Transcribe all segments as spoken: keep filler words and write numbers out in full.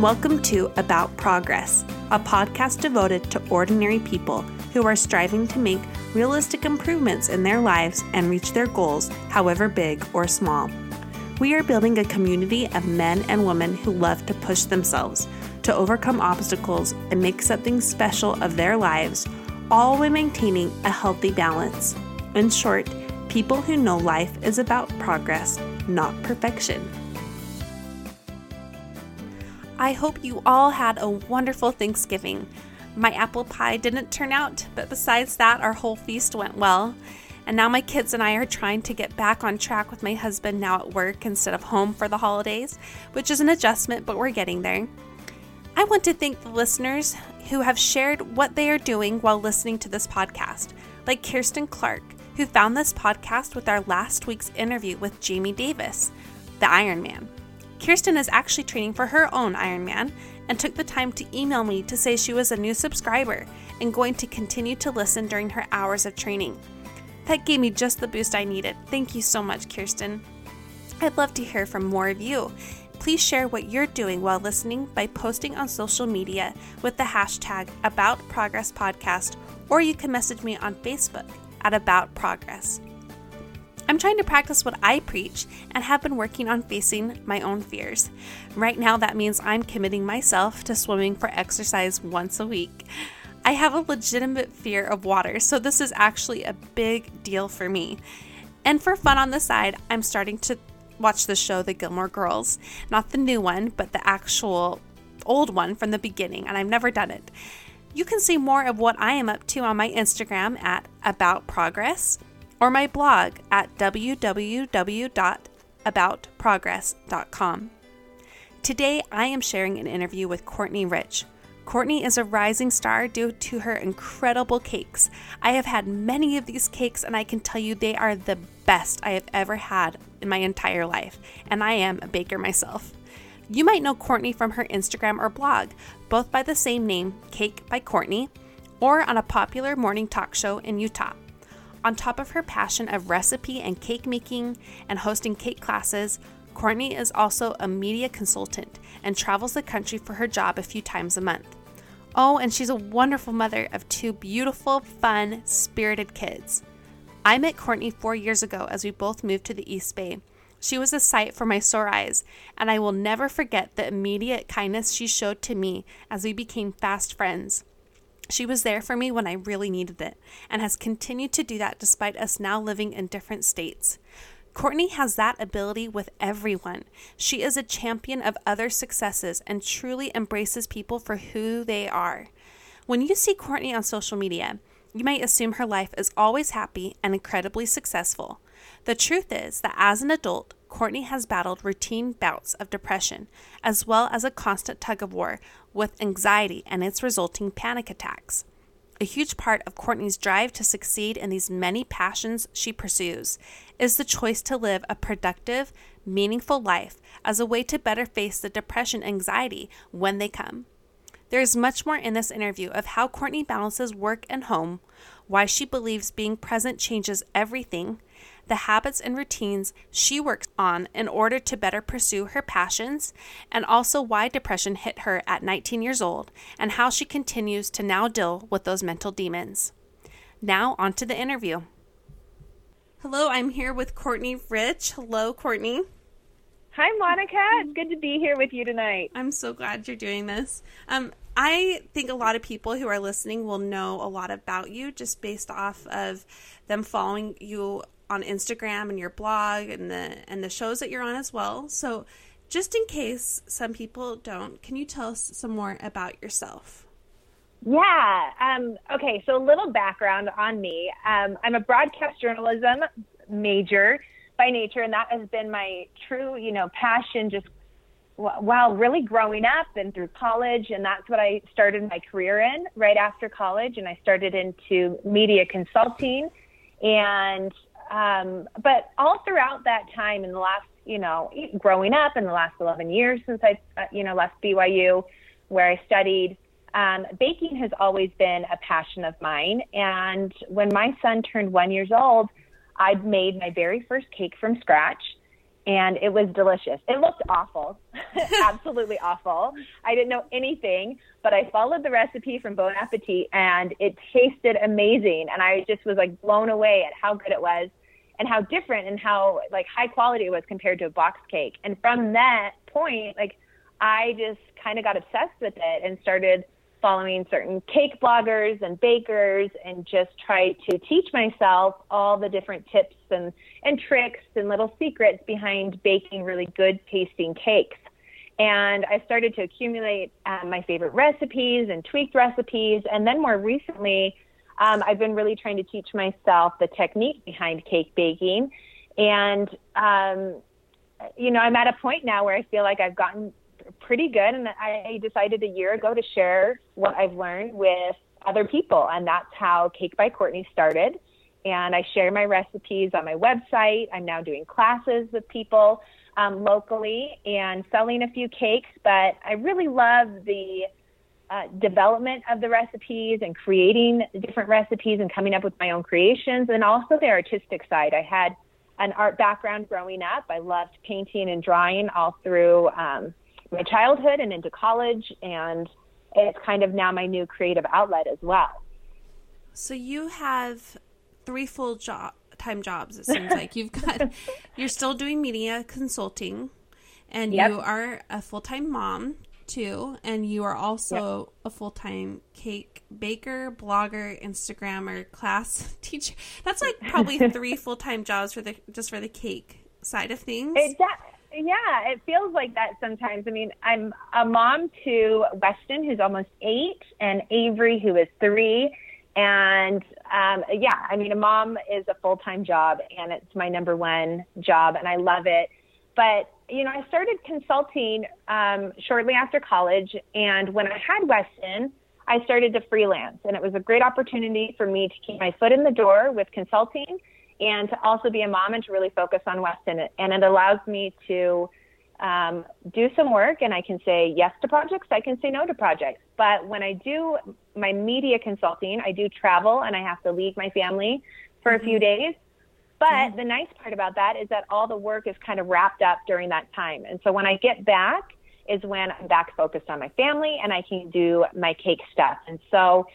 Welcome to About Progress, a podcast devoted to ordinary people who are striving to make realistic improvements in their lives and reach their goals, however big or small. We are building a community of men and women who love to push themselves, to overcome obstacles and make something special of their lives, all while maintaining a healthy balance. In short, people who know life is about progress, not perfection. I hope you all had a wonderful Thanksgiving. My apple pie didn't turn out, but besides that, our whole feast went well. And now my kids and I are trying to get back on track with my husband now at work instead of home for the holidays, which is an adjustment, but we're getting there. I want to thank the listeners who have shared what they are doing while listening to this podcast, like Kirsten Clark, who found this podcast with our last week's interview with Jamie Davis, the Iron Man. Kirsten is actually training for her own Ironman and took the time to email me to say she was a new subscriber and going to continue to listen during her hours of training. That gave me just the boost I needed. Thank you so much, Kirsten. I'd love to hear from more of you. Please share what you're doing while listening by posting on social media with the hashtag About Progress Podcast, or you can message me on Facebook at About Progress. I'm trying to practice what I preach and have been working on facing my own fears. Right now, that means I'm committing myself to swimming for exercise once a week. I have a legitimate fear of water, so this is actually a big deal for me. And for fun on the side, I'm starting to watch the show The Gilmore Girls. Not the new one, but the actual old one from the beginning, and I've never done it. You can see more of what I am up to on my Instagram at About Progress, or my blog at w w w dot about progress dot com. Today, I am sharing an interview with Courtney Rich. Courtney is a rising star due to her incredible cakes. I have had many of these cakes, and I can tell you they are the best I have ever had in my entire life, and I am a baker myself. You might know Courtney from her Instagram or blog, both by the same name, Cake by Courtney, or on a popular morning talk show in Utah. On top of her passion of recipe and cake making and hosting cake classes, Courtney is also a media consultant and travels the country for her job a few times a month. Oh, and she's a wonderful mother of two beautiful, fun, spirited kids. I met Courtney four years ago as we both moved to the East Bay. She was a sight for my sore eyes, and I will never forget the immediate kindness she showed to me as we became fast friends. She was there for me when I really needed it, and has continued to do that despite us now living in different states. Courtney has that ability with everyone. She is a champion of other successes and truly embraces people for who they are. When you see Courtney on social media, you might assume her life is always happy and incredibly successful. The truth is that as an adult, Courtney has battled routine bouts of depression, as well as a constant tug-of-war with anxiety and its resulting panic attacks. A huge part of Courtney's drive to succeed in these many passions she pursues is the choice to live a productive, meaningful life as a way to better face the depression and anxiety when they come. There is much more in this interview of how Courtney balances work and home, why she believes being present changes everything, the habits and routines she works on in order to better pursue her passions, and also why depression hit her at nineteen years old and how she continues to now deal with those mental demons. Now on to the interview. Hello, I'm here with Courtney Rich. Hello, Courtney. Hi, Monica. It's good to be here with you tonight. I'm so glad you're doing this. Um, I think a lot of people who are listening will know a lot about you just based off of them following you on Instagram and your blog and the and the shows that you're on as well. So just in case some people don't, can you tell us some more about yourself? Yeah. Um, okay. So a little background on me. Um, I'm a broadcast journalism major by nature, and that has been my true, you know, passion just while really growing up and through college. And that's what I started my career in right after college. And I started into media consulting. And, um, but all throughout that time in the last, you know, growing up in the last eleven years since I, uh, you know, left B Y U where I studied, um, baking has always been a passion of mine. And when my son turned one years old, I made my very first cake from scratch. And it was delicious. It looked awful, absolutely awful. I didn't know anything, but I followed the recipe from Bon Appetit, and it tasted amazing. And I just was like blown away at how good it was and how different and how like high quality it was compared to a box cake. And from that point, like I just kind of got obsessed with it and started following certain cake bloggers and bakers and just try to teach myself all the different tips and, and tricks and little secrets behind baking really good tasting cakes. And I started to accumulate uh, my favorite recipes and tweaked recipes. And then more recently, um, I've been really trying to teach myself the technique behind cake baking. And, um, you know, I'm at a point now where I feel like I've gotten pretty good. And I decided a year ago to share what I've learned with other people. And that's how Cake by Courtney started. And I share my recipes on my website. I'm now doing classes with people um, locally and selling a few cakes. But I really love the uh, development of the recipes and creating different recipes and coming up with my own creations. And also the artistic side. I had an art background growing up. I loved painting and drawing all through um, my childhood and into college, and it's kind of now my new creative outlet as well. So you have three full job time jobs, it seems like. You've got you're still doing media consulting, and yep. You are a full-time mom too, and you are also yep. a full-time cake baker, blogger, Instagrammer, class teacher. That's like probably three full-time jobs for the just for the cake side of things. Exactly. Yeah, it feels like that sometimes. I mean, I'm a mom to Weston, who's almost eight, and Avery, who is three. And, um, yeah, I mean, a mom is a full-time job, and it's my number one job, and I love it. But, you know, I started consulting um, shortly after college, and when I had Weston, I started to freelance. And it was a great opportunity for me to keep my foot in the door with consulting and to also be a mom and to really focus on Weston. And it allows me to um, do some work, and I can say yes to projects, I can say no to projects. But when I do my media consulting, I do travel, and I have to leave my family for a few days. But mm-hmm. the nice part about that is that all the work is kind of wrapped up during that time. And so when I get back is when I'm back focused on my family, and I can do my cake stuff. And so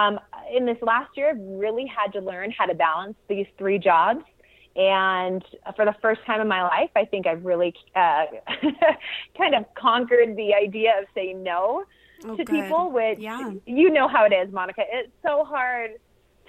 Um, in this last year, I've really had to learn how to balance these three jobs. And for the first time in my life, I think I've really uh, kind of conquered the idea of saying no oh, to good. people, which yeah. you know how it is, Monica. It's so hard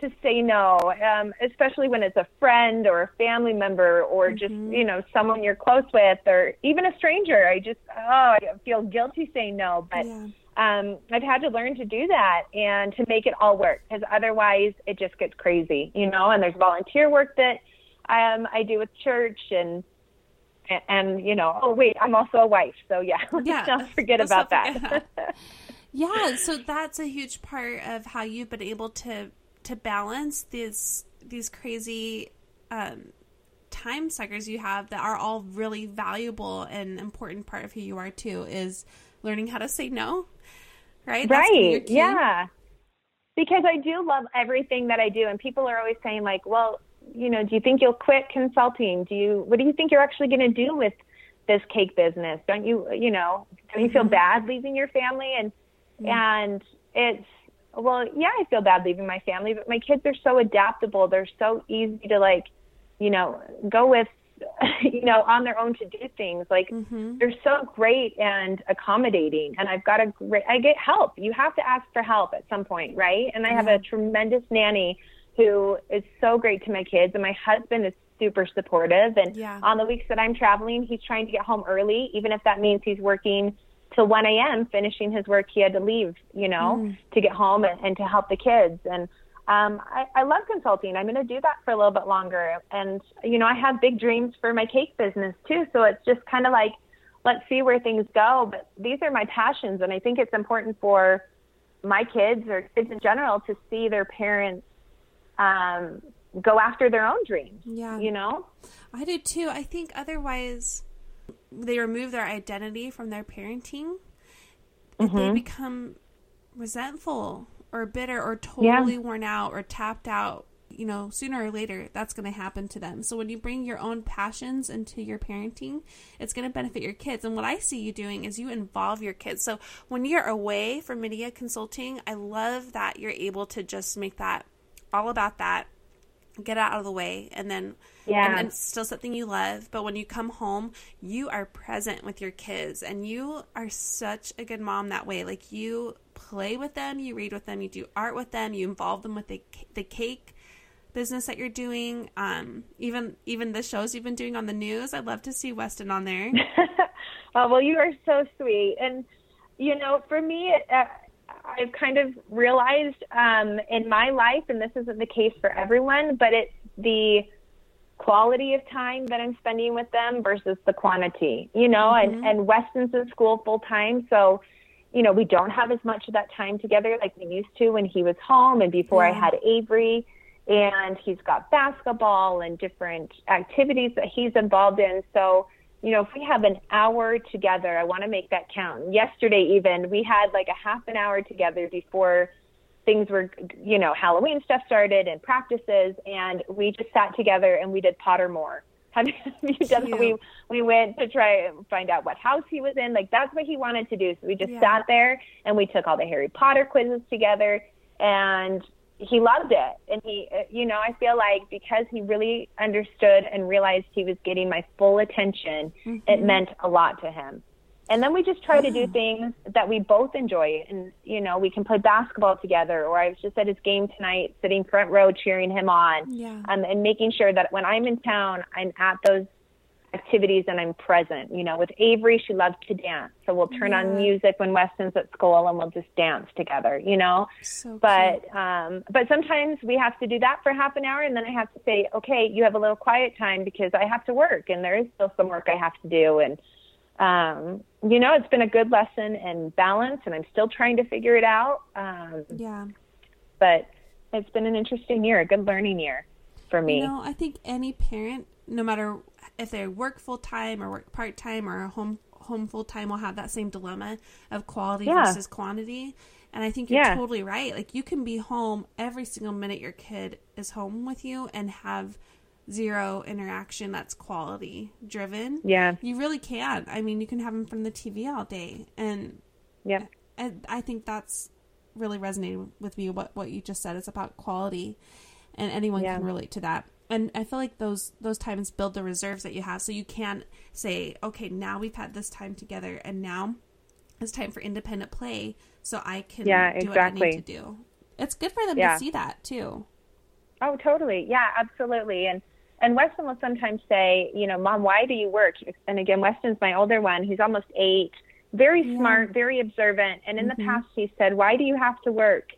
to say no, um, especially when it's a friend or a family member or mm-hmm. just, you know, someone you're close with or even a stranger. I just, oh, I feel guilty saying no, but yeah. Um, I've had to learn to do that and to make it all work, because otherwise it just gets crazy, you know, and there's volunteer work that um, I do with church and, and, and, you know, oh, wait, I'm also a wife. So, yeah, let's yeah, not forget let's about not forget that. that. Yeah, so that's a huge part of how you've been able to, to balance these, these crazy um, time suckers you have that are all really valuable and important part of who you are, too, is learning how to say no. Right. Right. Yeah. Because I do love everything that I do. And people are always saying like, well, you know, do you think you'll quit consulting? Do you, what do you think you're actually going to do with this cake business? Don't you, you know, don't you feel bad leaving your family? And, mm-hmm. and it's, well, yeah, I feel bad leaving my family, but my kids are so adaptable. They're so easy to like, you know, go with, you know, on their own to do things. Like mm-hmm. they're so great and accommodating, and I've got a great, I get help. You have to ask for help at some point. Right. And I mm-hmm. have a tremendous nanny who is so great to my kids. And my husband is super supportive. And yeah. on the weeks that I'm traveling, he's trying to get home early, even if that means he's working till one a.m. finishing his work. He had to leave, you know, mm. to get home and, and to help the kids. And um, I, I love consulting. I'm going to do that for a little bit longer. And, you know, I have big dreams for my cake business too. So it's just kind of like, let's see where things go. But these are my passions. And I think it's important for my kids or kids in general to see their parents um, go after their own dreams. Yeah. You know, I do too. I think otherwise they remove their identity from their parenting and mm-hmm. they become resentful or bitter or totally yeah. worn out or tapped out. You know, sooner or later, that's going to happen to them. So when you bring your own passions into your parenting, it's going to benefit your kids. And what I see you doing is you involve your kids. So when you're away from media consulting, I love that you're able to just make that all about that, get out of the way, and then yeah. and, and it's still something you love. But when you come home, you are present with your kids, and you are such a good mom that way. Like, you play with them, you read with them, you do art with them, you involve them with the the cake business that you're doing, um even even the shows you've been doing on the news. I'd love to see Weston on there. Oh, well, you are so sweet. And you know, for me, uh, I've kind of realized um in my life, and this isn't the case for everyone, but it's the quality of time that I'm spending with them versus the quantity, you know. Mm-hmm. and and Weston's in school full time, so you know, we don't have as much of that time together like we used to when he was home and before yeah. I had Avery. And he's got basketball and different activities that he's involved in. So, you know, if we have an hour together, I want to make that count. Yesterday, even, we had like a half an hour together before things were, you know, Halloween stuff started and practices. And we just sat together and we did Pottermore. Have you done that? We, we went to try and find out what house he was in. Like, that's what he wanted to do. So we just yeah. sat there and we took all the Harry Potter quizzes together, and he loved it. And he, you know, I feel like because he really understood and realized he was getting my full attention, mm-hmm. it meant a lot to him. And then we just try to do things that we both enjoy. And, you know, we can play basketball together, or I was just at his game tonight, sitting front row, cheering him on, yeah. um, and making sure that when I'm in town, I'm at those activities and I'm present. You know, with Avery, she loves to dance, so we'll turn yeah. on music when Weston's at school and we'll just dance together, you know. So but cute. um but sometimes we have to do that for half an hour, and then I have to say, okay, you have a little quiet time because I have to work, and there is still some work I have to do. And um you know, it's been a good lesson in balance, and I'm still trying to figure it out. Um yeah but it's been an interesting year, a good learning year for me. You know, I think any parent, no matter if they work full-time or work part-time or home home full-time, will have that same dilemma of quality yeah. versus quantity. And I think you're yeah. totally right. Like, you can be home every single minute your kid is home with you and have zero interaction that's quality driven. Yeah. You really can. I mean, you can have them from the T V all day. And yeah. I, I think that's really resonated with me, what, what you just said. It's about quality, and anyone yeah. can relate to that. And I feel like those those times build the reserves that you have. So you can say, okay, now we've had this time together, and now it's time for independent play, so I can yeah, do exactly. what I need to do. It's good for them yeah. to see that too. Oh, totally. Yeah, absolutely. And and Weston will sometimes say, you know, Mom, why do you work? And again, Weston's my older one. He's almost eight, very yeah. smart, very observant. And in mm-hmm. the past, he said, why do you have to work?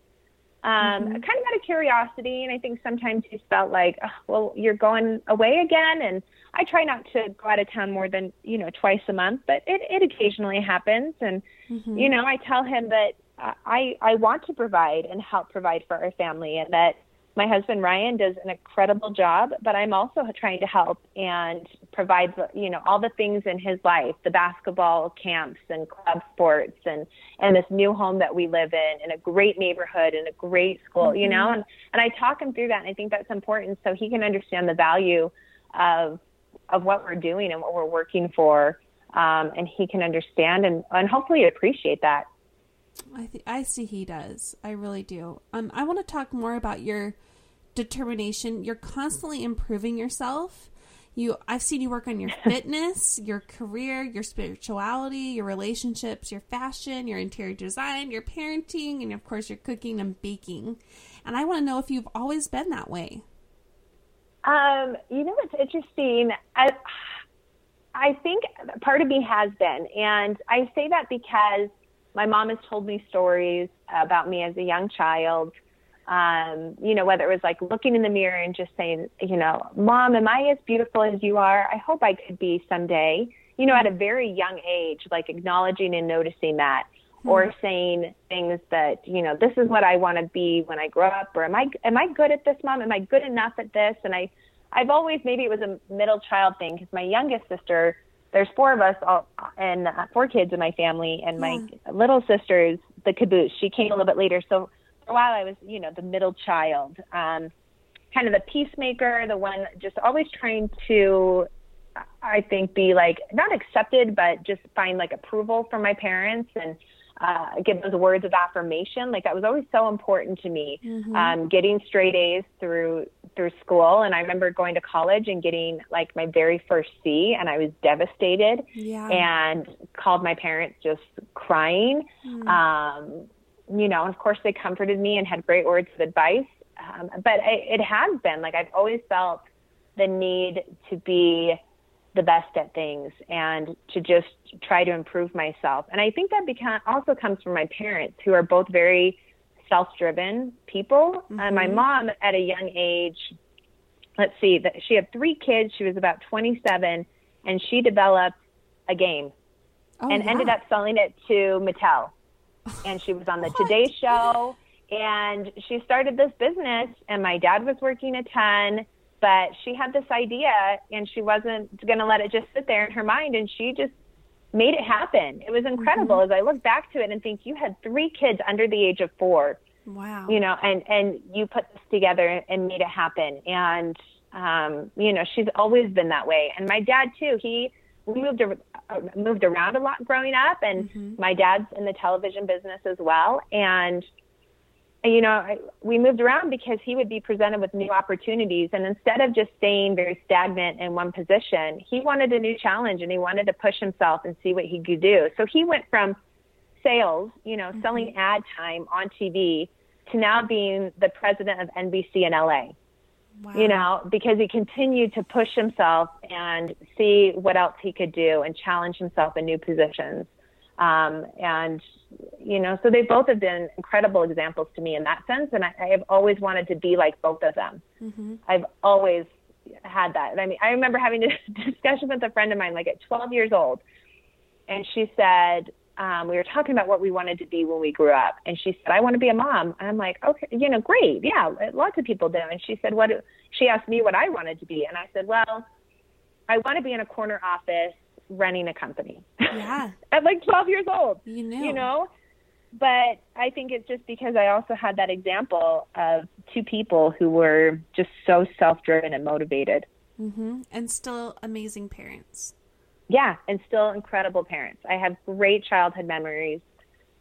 Um, mm-hmm. kind of out of curiosity. And I think sometimes he's felt like, oh, well, you're going away again. And I try not to go out of town more than, you know, twice a month, but it, it occasionally happens. And, mm-hmm. you know, I tell him that I, I want to provide and help provide for our family, and that my husband, Ryan, does an incredible job, but I'm also trying to help and provide, you know, all the things in his life, the basketball camps and club sports and, and this new home that we live in, and a great neighborhood and a great school, mm-hmm. you know, and, and I talk him through that. And I think that's important so he can understand the value of, of what we're doing and what we're working for. Um, and he can understand and, and hopefully appreciate that. I th- I see he does. I really do. Um, I want to talk more about your determination. You're constantly improving yourself. You, I've seen you work on your fitness, your career, your spirituality, your relationships, your fashion, your interior design, your parenting, and of course your cooking and baking. And I want to know if you've always been that way. Um, you know, it's interesting. I, I think part of me has been, and I say that because my mom has told me stories about me as a young child. Um, you know, whether it was like looking in the mirror and just saying, you know, Mom, am I as beautiful as you are? I hope I could be someday, you know, at a very young age, like acknowledging and noticing that, mm-hmm. or saying things that, you know, this is what I want to be when I grow up, or am I, am I good at this, Mom? Am I good enough at this? And I, I've always, maybe it was a middle child thing, because my youngest sister, there's four of us all, and uh, four kids in my family, and my yeah. little sister is the caboose. She came a little bit later. So for a while I was, you know, the middle child, um, kind of the peacemaker, the one just always trying to, I think, be like, not accepted, but just find like approval from my parents and uh, give those words of affirmation. Like that was always so important to me, mm-hmm. um, getting straight A's through, through school. And I remember going to college and getting like my very first C, and I was devastated yeah. and called my parents just crying. Mm. Um, you know, of course they comforted me and had great words of advice. Um, but I, it has been like, I've always felt the need to be the best at things and to just try to improve myself. And I think that beca- also comes from my parents, who are both very self-driven people. Mm-hmm. Uh, my mom at a young age, let's see, that she had three kids. She was about twenty-seven, and she developed a game oh, and yeah. ended up selling it to Mattel. And she was on the what? Today Show, and she started this business, and my dad was working a ton, but she had this idea, and she wasn't going to let it just sit there in her mind, and she just made it happen. It was incredible. Mm-hmm. As I look back to it and think, you had three kids under the age of four. Wow. You know, and, and you put this together and made it happen. And, um, you know, she's always been that way. And my dad, too, he... We moved moved around a lot growing up, and mm-hmm. my dad's in the television business as well. And, you know, I, we moved around because he would be presented with new opportunities. And instead of just staying very stagnant in one position, he wanted a new challenge, and he wanted to push himself and see what he could do. So he went from sales, you know, mm-hmm. selling ad time on T V, to now being the president of N B C in L A. Wow. You know, because he continued to push himself and see what else he could do and challenge himself in new positions. Um, and, you know, so they both have been incredible examples to me in that sense. And I, I have always wanted to be like both of them. Mm-hmm. I've always had that. I mean, I remember having a discussion with a friend of mine, like at twelve years old. And she said, um, we were talking about what we wanted to be when we grew up. And she said, I want to be a mom. And I'm like, okay, you know, great. Yeah. Lots of people do. And she said, what, she asked me what I wanted to be. And I said, well, I want to be in a corner office running a company. Yeah. At like twelve years old, you know, you know, but I think it's just because I also had that example of two people who were just so self-driven and motivated. Mm-hmm. And still amazing parents. Yeah, and still incredible parents. I have great childhood memories,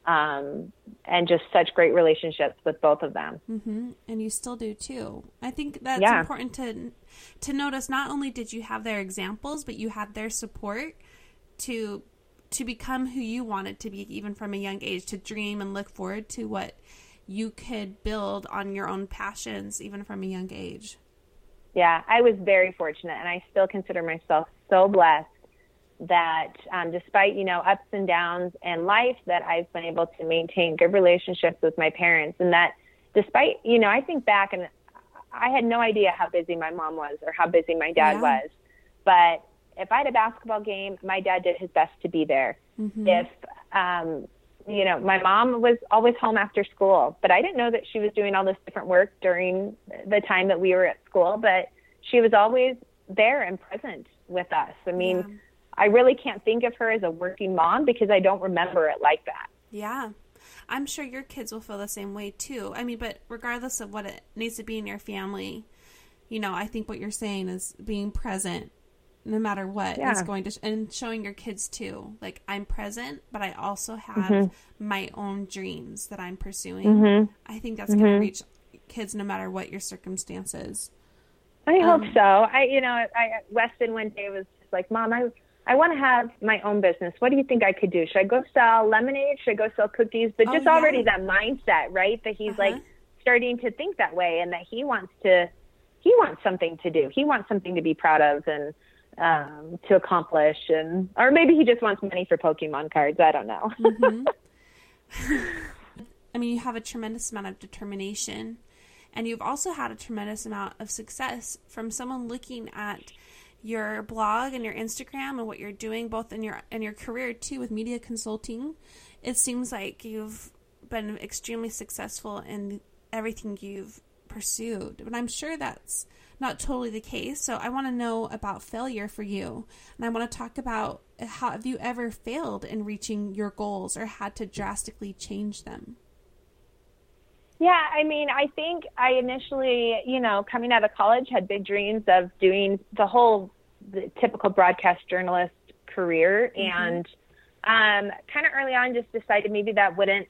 um, and just such great relationships with both of them. Mm-hmm. And you still do too. I think that's yeah. important to to notice. Not only did you have their examples, but you had their support to to become who you wanted to be, even from a young age, to dream and look forward to what you could build on your own passions, even from a young age. Yeah, I was very fortunate, and I still consider myself so blessed that um, despite, you know, ups and downs in life, that I've been able to maintain good relationships with my parents. And that despite, you know, I think back, and I had no idea how busy my mom was or how busy my dad yeah. was. But if I had a basketball game, my dad did his best to be there. Mm-hmm. If, um, you know, my mom was always home after school, but I didn't know that she was doing all this different work during the time that we were at school, but she was always there and present with us. I mean, yeah. I really can't think of her as a working mom because I don't remember it like that. Yeah. I'm sure your kids will feel the same way too. I mean, but regardless of what it needs to be in your family, you know, I think what you're saying is being present no matter what yeah. is going to, sh- and showing your kids too, like, I'm present, but I also have mm-hmm. my own dreams that I'm pursuing. Mm-hmm. I think that's mm-hmm. going to reach kids no matter what your circumstances. I um, hope so. I, you know, I, Weston one day was just like, Mom, I I want to have my own business. What do you think I could do? Should I go sell lemonade? Should I go sell cookies? But just oh, yeah. already that mindset, right? That he's uh-huh. like starting to think that way, and that he wants to he wants something to do. He wants something to be proud of and um, to accomplish. And, or maybe he just wants money for Pokemon cards. I don't know. Mm-hmm. I mean, you have a tremendous amount of determination, and you've also had a tremendous amount of success from someone looking at your blog and your Instagram and what you're doing, both in your, in your career too, with media consulting. It seems like you've been extremely successful in everything you've pursued, but I'm sure that's not totally the case. So I want to know about failure for you, and I want to talk about how have you ever failed in reaching your goals or had to drastically change them? Yeah, I mean, I think I initially, you know, coming out of college, had big dreams of doing the whole the typical broadcast journalist career, mm-hmm. and um, kind of early on just decided maybe that wouldn't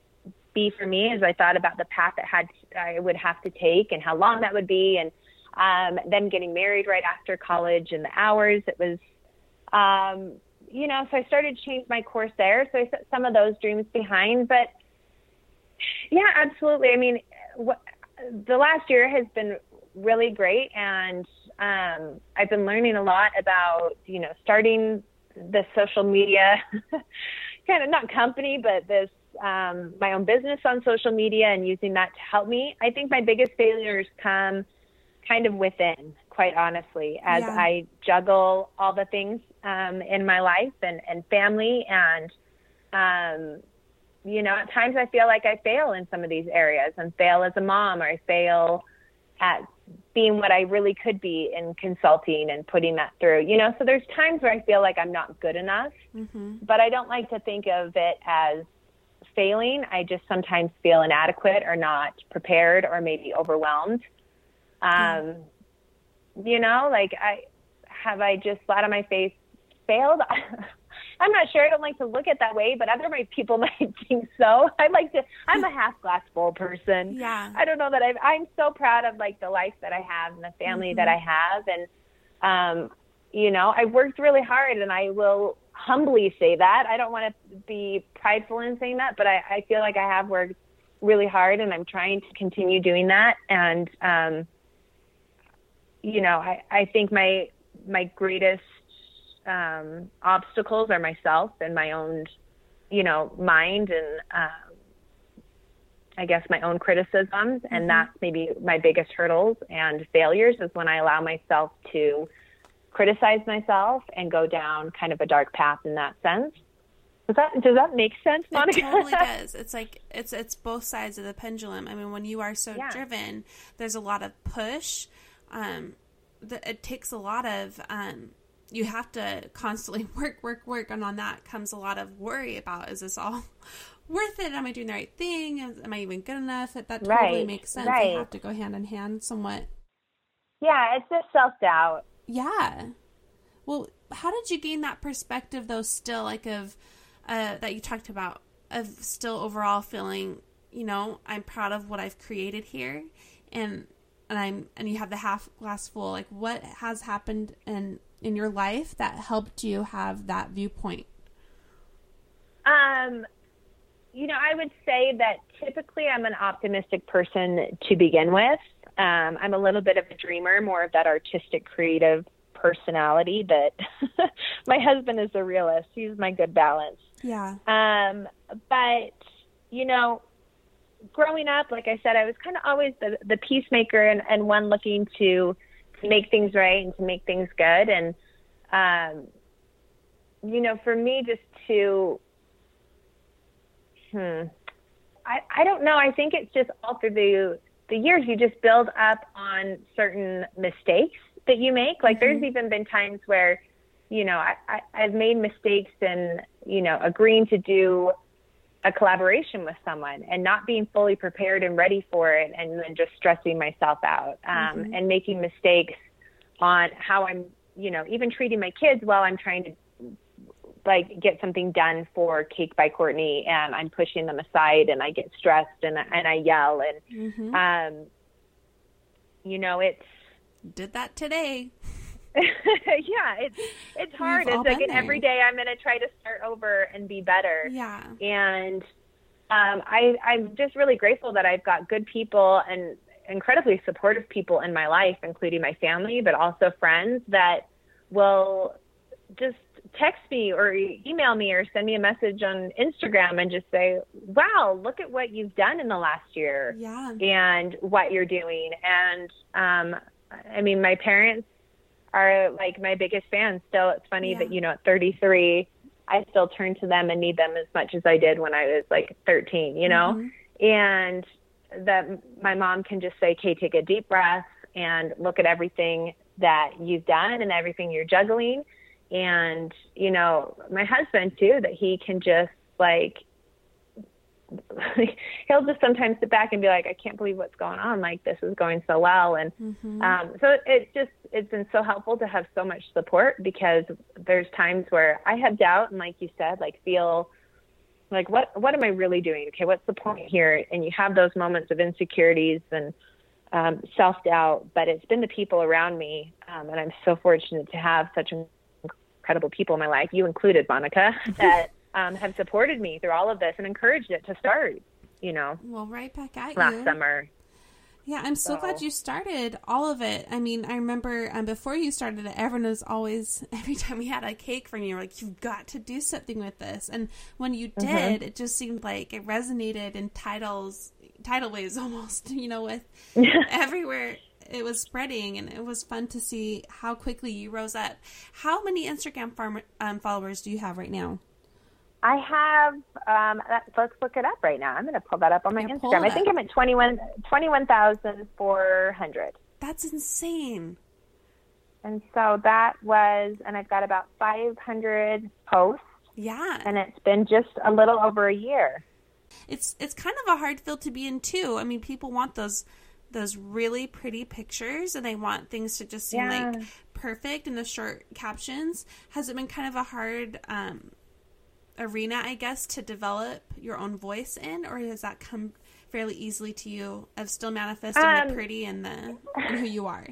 be for me as I thought about the path that had I would have to take and how long that would be, and um, then getting married right after college and the hours. It was, um, you know, so I started to change my course there. So I set some of those dreams behind, but yeah, absolutely. I mean, what, the last year has been really great, and um, I've been learning a lot about, you know, starting the social media kind of not company, but this um, my own business on social media and using that to help me. I think my biggest failures come kind of within, quite honestly, as yeah. I juggle all the things um, in my life and, and family and, um, you know, at times I feel like I fail in some of these areas and fail as a mom, or I fail at being what I really could be in consulting and putting that through, you know, so there's times where I feel like I'm not good enough, mm-hmm. but I don't like to think of it as failing. I just sometimes feel inadequate or not prepared or maybe overwhelmed. Um, mm-hmm. You know, like I, have I just flat on my face failed? I'm not sure. I don't like to look at it that way, but other people might think so. I like to, I'm a half glass full person. Yeah. I don't know that I've, I'm so proud of like the life that I have and the family mm-hmm. that I have. And, um, you know, I worked really hard, and I will humbly say that. I don't want to be prideful in saying that, but I, I feel like I have worked really hard, and I'm trying to continue doing that. And, um, you know, I, I think my, my greatest, um, obstacles are myself and my own, you know, mind and, um, I guess my own criticisms. And mm-hmm. that's maybe my biggest hurdles and failures, is when I allow myself to criticize myself and go down kind of a dark path in that sense. Does that, does that make sense, Monica? It totally does. It's like, it's, it's both sides of the pendulum. I mean, when you are so yeah. driven, there's a lot of push. Um, the, it takes a lot of, um, you have to constantly work, work, work. And on that comes a lot of worry about, is this all worth it? Am I doing the right thing? Am I even good enough? That, that totally right, makes sense. Right. They have to go hand in hand somewhat. Yeah, it's just self-doubt. Yeah. Well, how did you gain that perspective, though, still, like of, uh, that you talked about, of still overall feeling, you know, I'm proud of what I've created here, and and I'm and you have the half glass full. Like, what has happened and in your life that helped you have that viewpoint? Um, you know, I would say that typically I'm an optimistic person to begin with. Um, I'm a little bit of a dreamer, more of that artistic, creative personality that my husband is a realist. He's my good balance. Yeah. Um, but, you know, growing up, like I said, I was kind of always the, the peacemaker and, and one looking to make things right and to make things good. And, um, you know, for me just to, hmm, I, I don't know. I think it's just all through the, the years, you just build up on certain mistakes that you make. Like mm-hmm. there's even been times where, you know, I, I, I've made mistakes in, you know, agreeing to do a collaboration with someone and not being fully prepared and ready for it, and then just stressing myself out um, mm-hmm. and making mistakes on how I'm, you know, even treating my kids while I'm trying to like get something done for Cake by Courtney, and I'm pushing them aside, and I get stressed and, and I yell, and, mm-hmm. um, you know, it's did that today. yeah, it's it's hard. It's like every day I'm going to try to start over and be better. Yeah. And um, I, I'm just really grateful that I've got good people and incredibly supportive people in my life, including my family, but also friends that will just text me or email me or send me a message on Instagram and just say, wow, look at what you've done in the last year yeah. and what you're doing. And, um, I mean, my parents are like my biggest fans still. It's funny yeah. that, you know, at thirty-three, I still turn to them and need them as much as I did when I was like thirteen, you know, mm-hmm. and that my mom can just say, okay, take a deep breath and look at everything that you've done and everything you're juggling. And, you know, my husband too, that he can just like, he'll just sometimes sit back and be like, I can't believe what's going on. Like, this is going so well. And mm-hmm. um, so it's just, it's been so helpful to have so much support, because there's times where I have doubt. And like you said, like feel like, what, what am I really doing? Okay. What's the point here? And you have those moments of insecurities and um, self-doubt, but it's been the people around me. Um, and I'm so fortunate to have such incredible people in my life, you included, Monica, that, Um, have supported me through all of this and encouraged it to start, you know. Well, right back at last you. Last summer. Yeah, I'm so, so glad you started all of it. I mean, I remember um, before you started it, everyone was always, every time we had a cake from you, like, you've got to do something with this. And when you did, mm-hmm. it just seemed like it resonated in titles, tidal waves almost, you know, with everywhere it was spreading. And it was fun to see how quickly you rose up. How many Instagram farm, um, followers do you have right now? I have, um, let's look it up right now. I'm going to pull that up on my yeah, Instagram. I think I'm at twenty-one thousand four hundred. That's insane. And so that was, and I've got about five hundred posts. Yeah. And it's been just a little over a year. It's it's kind of a hard field to be in too. I mean, people want those those really pretty pictures and they want things to just seem yeah. like perfect in the short captions. Has it been kind of a hard um arena, I guess, to develop your own voice in, or has that come fairly easily to you of still manifesting um, the pretty and the and who you are?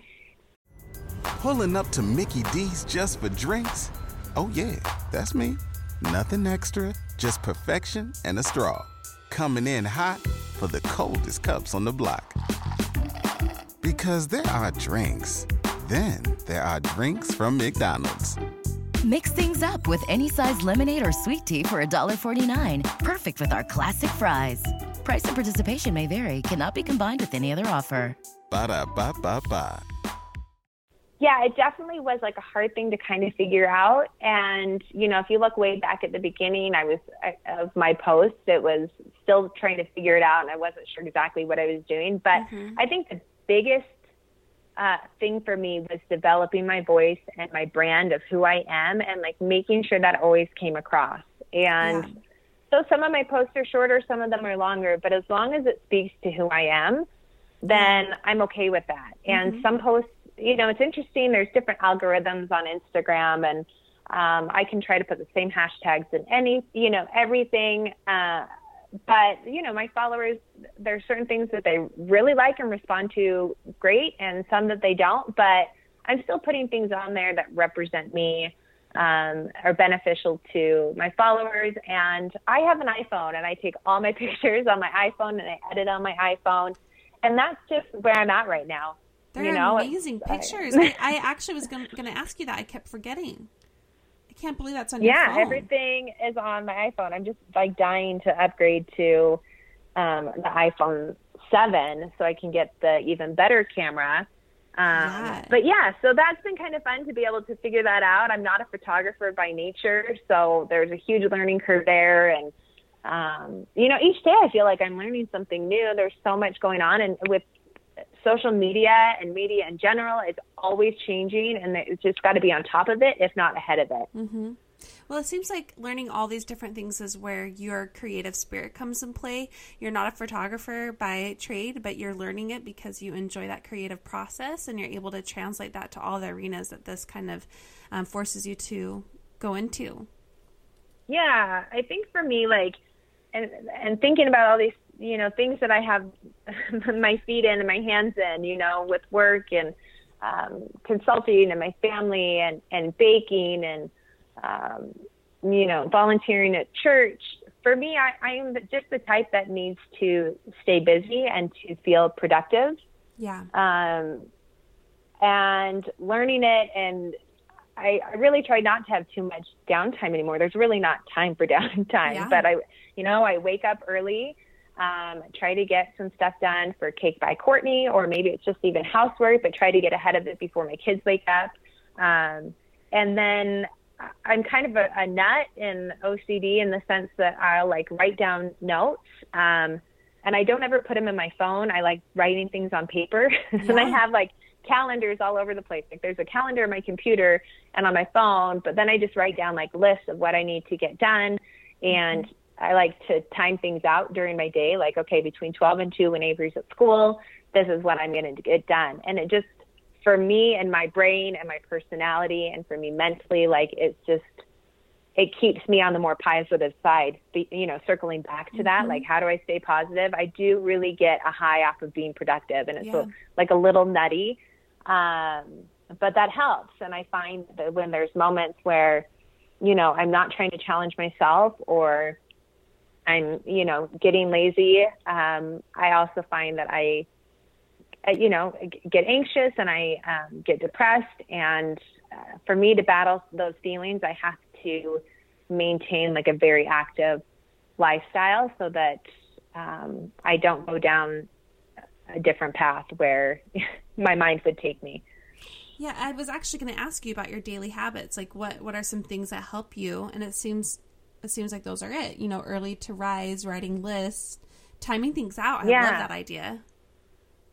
Pulling up to Mickey D's just for drinks? Oh yeah, that's me. Nothing extra, just perfection and a straw. Coming in hot for the coldest cups on the block. Because there are drinks. Then there are drinks from McDonald's. Mix things up with any size lemonade or sweet tea for one forty-nine. Perfect with our classic fries. Price and participation may vary. Cannot be combined with any other offer. Ba-da-ba-ba-ba. Yeah, it definitely was like a hard thing to kind of figure out. And, you know, if you look way back at the beginning, I was of my posts, it was still trying to figure it out. And I wasn't sure exactly what I was doing. But mm-hmm. I think the biggest Uh, thing for me was developing my voice and my brand of who I am, and like making sure that always came across. And yeah. so some of my posts are shorter, some of them are longer, but as long as it speaks to who I am, then yeah. I'm okay with that. And mm-hmm. some posts, you know, it's interesting. There's different algorithms on Instagram, and um, I can try to put the same hashtags in any, you know, everything. Uh, But, you know, my followers, there are certain things that they really like and respond to great, and some that they don't. But I'm still putting things on there that represent me, um, are beneficial to my followers. And I have an iPhone, and I take all my pictures on my iPhone, and I edit on my iPhone. And that's just where I'm at right now. They're you know? amazing it's, pictures. I, I actually was going to ask you that. I kept forgetting. I can't believe that's on your yeah, phone. Yeah, everything is on my iPhone. I'm just like dying to upgrade to um, the iPhone seven so I can get the even better camera. Um, yeah. But yeah, so that's been kind of fun to be able to figure that out. I'm not a photographer by nature, so there's a huge learning curve there. And, um, you know, each day I feel like I'm learning something new. There's so much going on. And with social media and media in general, it's always changing, and it's just got to be on top of it, if not ahead of it. Mm-hmm. Well, it seems like learning all these different things is where your creative spirit comes in play. You're not a photographer by trade, but you're learning it because you enjoy that creative process, and you're able to translate that to all the arenas that this kind of um, forces you to go into. Yeah, I think for me, like, and and thinking about all these, you know, things that I have my feet in and my hands in, you know, with work and um, consulting and my family and, and baking and, um, you know, volunteering at church. For me, I, I am just the type that needs to stay busy and to feel productive. Yeah. Um, and learning it, and I, I really try not to have too much downtime anymore. There's really not time for downtime, yeah. but I, you know, I wake up early, um, try to get some stuff done for Cake by Courtney, or maybe it's just even housework, but try to get ahead of it before my kids wake up. Um, and then I'm kind of a, a nut in O C D in the sense that I'll like write down notes. Um, and I don't ever put them in my phone. I like writing things on paper yeah. and I have like calendars all over the place. Like there's a calendar on my computer and on my phone, but then I just write down like lists of what I need to get done. And I like to time things out during my day. Like, okay, between twelve and two when Avery's at school, this is what I'm going to get done. And it just, for me and my brain and my personality, and for me mentally, like it's just, it keeps me on the more positive side, you know, circling back to that. Mm-hmm. Like, how do I stay positive? I do really get a high off of being productive, and it's yeah. so, like a little nutty. Um, but that helps. And I find that when there's moments where, you know, I'm not trying to challenge myself, or I'm, you know, getting lazy. Um, I also find that I, you know, get anxious, and I um, get depressed. And uh, for me to battle those feelings, I have to maintain like a very active lifestyle so that um, I don't go down a different path where my mind would take me. Yeah. I was actually going to ask you about your daily habits. Like what, what are some things that help you? And it seems, it seems like those are it, you know, early to rise, writing lists, timing things out. I yeah. love that idea.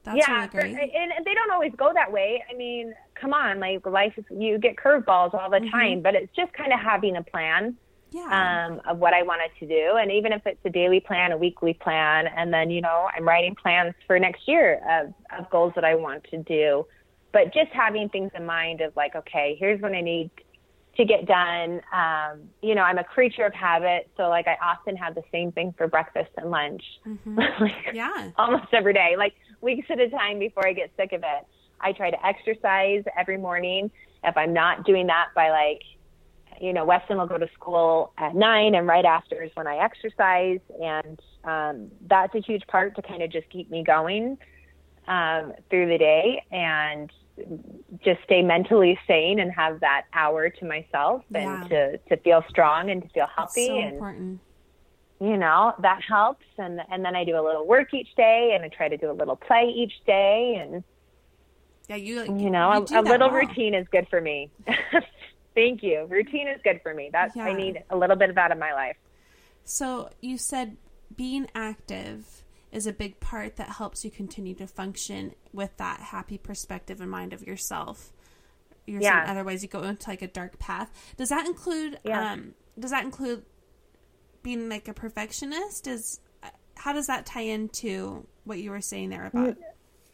That's yeah, really great. And they don't always go that way. I mean, come on, like life is, you get curveballs all the mm-hmm. time, but it's just kind of having a plan yeah. um, of what I wanted to do. And even if it's a daily plan, a weekly plan, and then, you know, I'm writing plans for next year of, of goals that I want to do, but just having things in mind of like, okay, here's what I need to get done. Um, you know, I'm a creature of habit. So like I often have the same thing for breakfast and lunch, mm-hmm. like, yeah, almost every day. Like, weeks at a time before I get sick of it. I try to exercise every morning. If I'm not doing that by like, you know, Weston will go to school at nine, and right after is when I exercise. And um, that's a huge part to kind of just keep me going um, through the day and just stay mentally sane and have that hour to myself yeah. and to, to feel strong and to feel healthy. That's so and, important. You know, that helps. And and then I do a little work each day, and I try to do a little play each day. And, yeah, you, like, you know, you a, a little well. routine is good for me. Thank you. Routine is good for me. That's, yeah. I need a little bit of that in my life. So you said being active is a big part that helps you continue to function with that happy perspective in mind of yourself. You're yeah. saying otherwise you go into like a dark path. Does that include, yeah. um, does that include, being like a perfectionist? Is how does that tie into what you were saying there about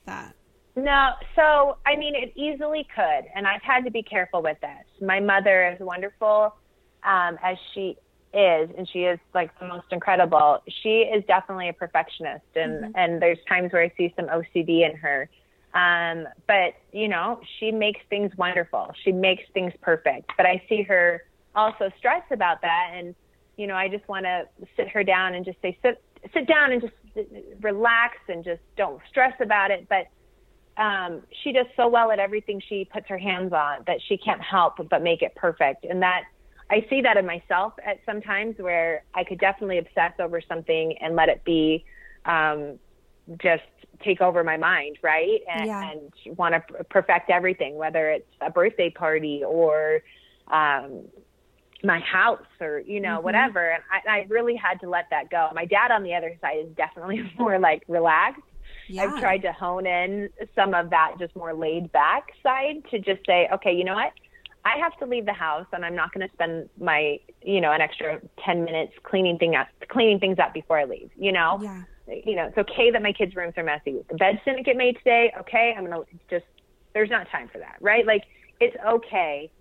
that? No, so I mean it easily could, and I've had to be careful with this. My mother, is wonderful um, as she is, and she is like the most incredible, she is definitely a perfectionist, and mm-hmm. and there's times where I see some O C D in her, um, but you know she makes things wonderful, she makes things perfect, but I see her also stress about that. And you know, I just want to sit her down and just say, sit, sit down and just relax and just don't stress about it. But um, she does so well at everything she puts her hands on that she can't help but make it perfect. And that I see that in myself at sometimes where I could definitely obsess over something and let it be um, just take over my mind. Right. And, yeah. and want to perfect everything, whether it's a birthday party or, um, my house or, you know, mm-hmm. whatever. And I, I really had to let that go. My dad on the other side is definitely more like relaxed. Yeah. I've tried to hone in some of that just more laid back side to just say, okay, you know what? I have to leave the house, and I'm not going to spend my, you know, an extra ten minutes cleaning thing up, cleaning things up before I leave, you know, yeah. you know, it's okay that my kids' rooms are messy. The beds didn't get made today. Okay. I'm going to just, there's not time for that. Right. Like it's okay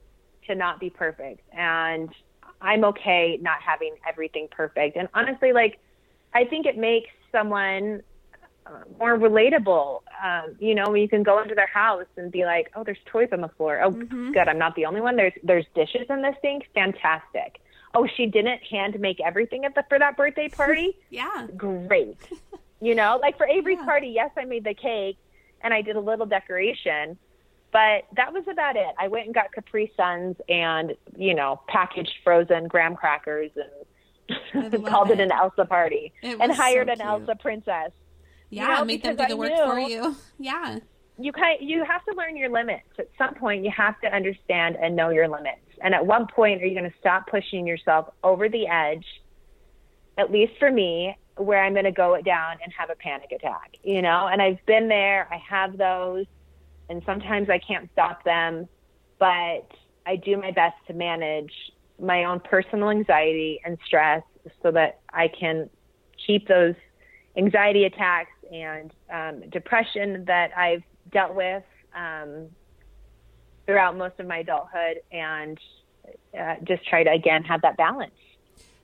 to not be perfect. And I'm okay not having everything perfect. And honestly, like, I think it makes someone uh, more relatable. Um, you know, when you can go into their house and be like, oh, there's toys on the floor. Oh, mm-hmm. good. I'm not the only one. There's, there's dishes in this sink. Fantastic. Oh, she didn't hand make everything at the, for that birthday party. yeah. Great. You know, like for Avery's yeah. party, yes, I made the cake and I did a little decoration, but that was about it. I went and got Capri Suns and, you know, packaged frozen graham crackers and called it. it an Elsa party and hired so an Elsa princess. Yeah, you know, make them do the I work for you. Yeah. You kind of, you have to learn your limits. At some point, you have to understand and know your limits. And at one point, are you going to stop pushing yourself over the edge, at least for me, where I'm going to go down and have a panic attack, you know? And I've been there. I have those. And sometimes I can't stop them. But I do my best to manage my own personal anxiety and stress so that I can keep those anxiety attacks and um, depression that I've dealt with um, throughout most of my adulthood, and uh, just try to, again, have that balance.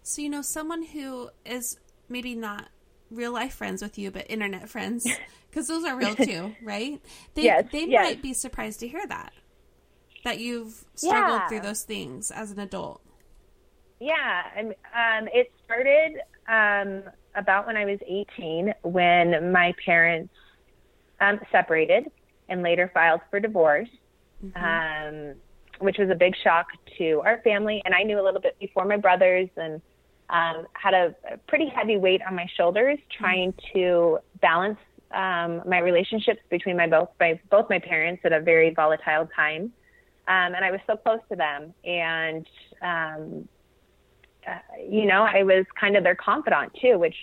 So, you know, someone who is maybe not real life friends with you, but internet friends, because those are real too, right? They yes, they yes. might be surprised to hear that, that you've struggled yeah. through those things as an adult. Yeah. And, um, it started um, about when I was eighteen, when my parents um, separated and later filed for divorce, mm-hmm. um, which was a big shock to our family. And I knew a little bit before my brothers, and um, had a, a pretty heavy weight on my shoulders trying mm-hmm. to balance um, my relationships between my both, my, both my parents at a very volatile time. Um, and I was so close to them. And, um, uh, you know, I was kind of their confidant too, which,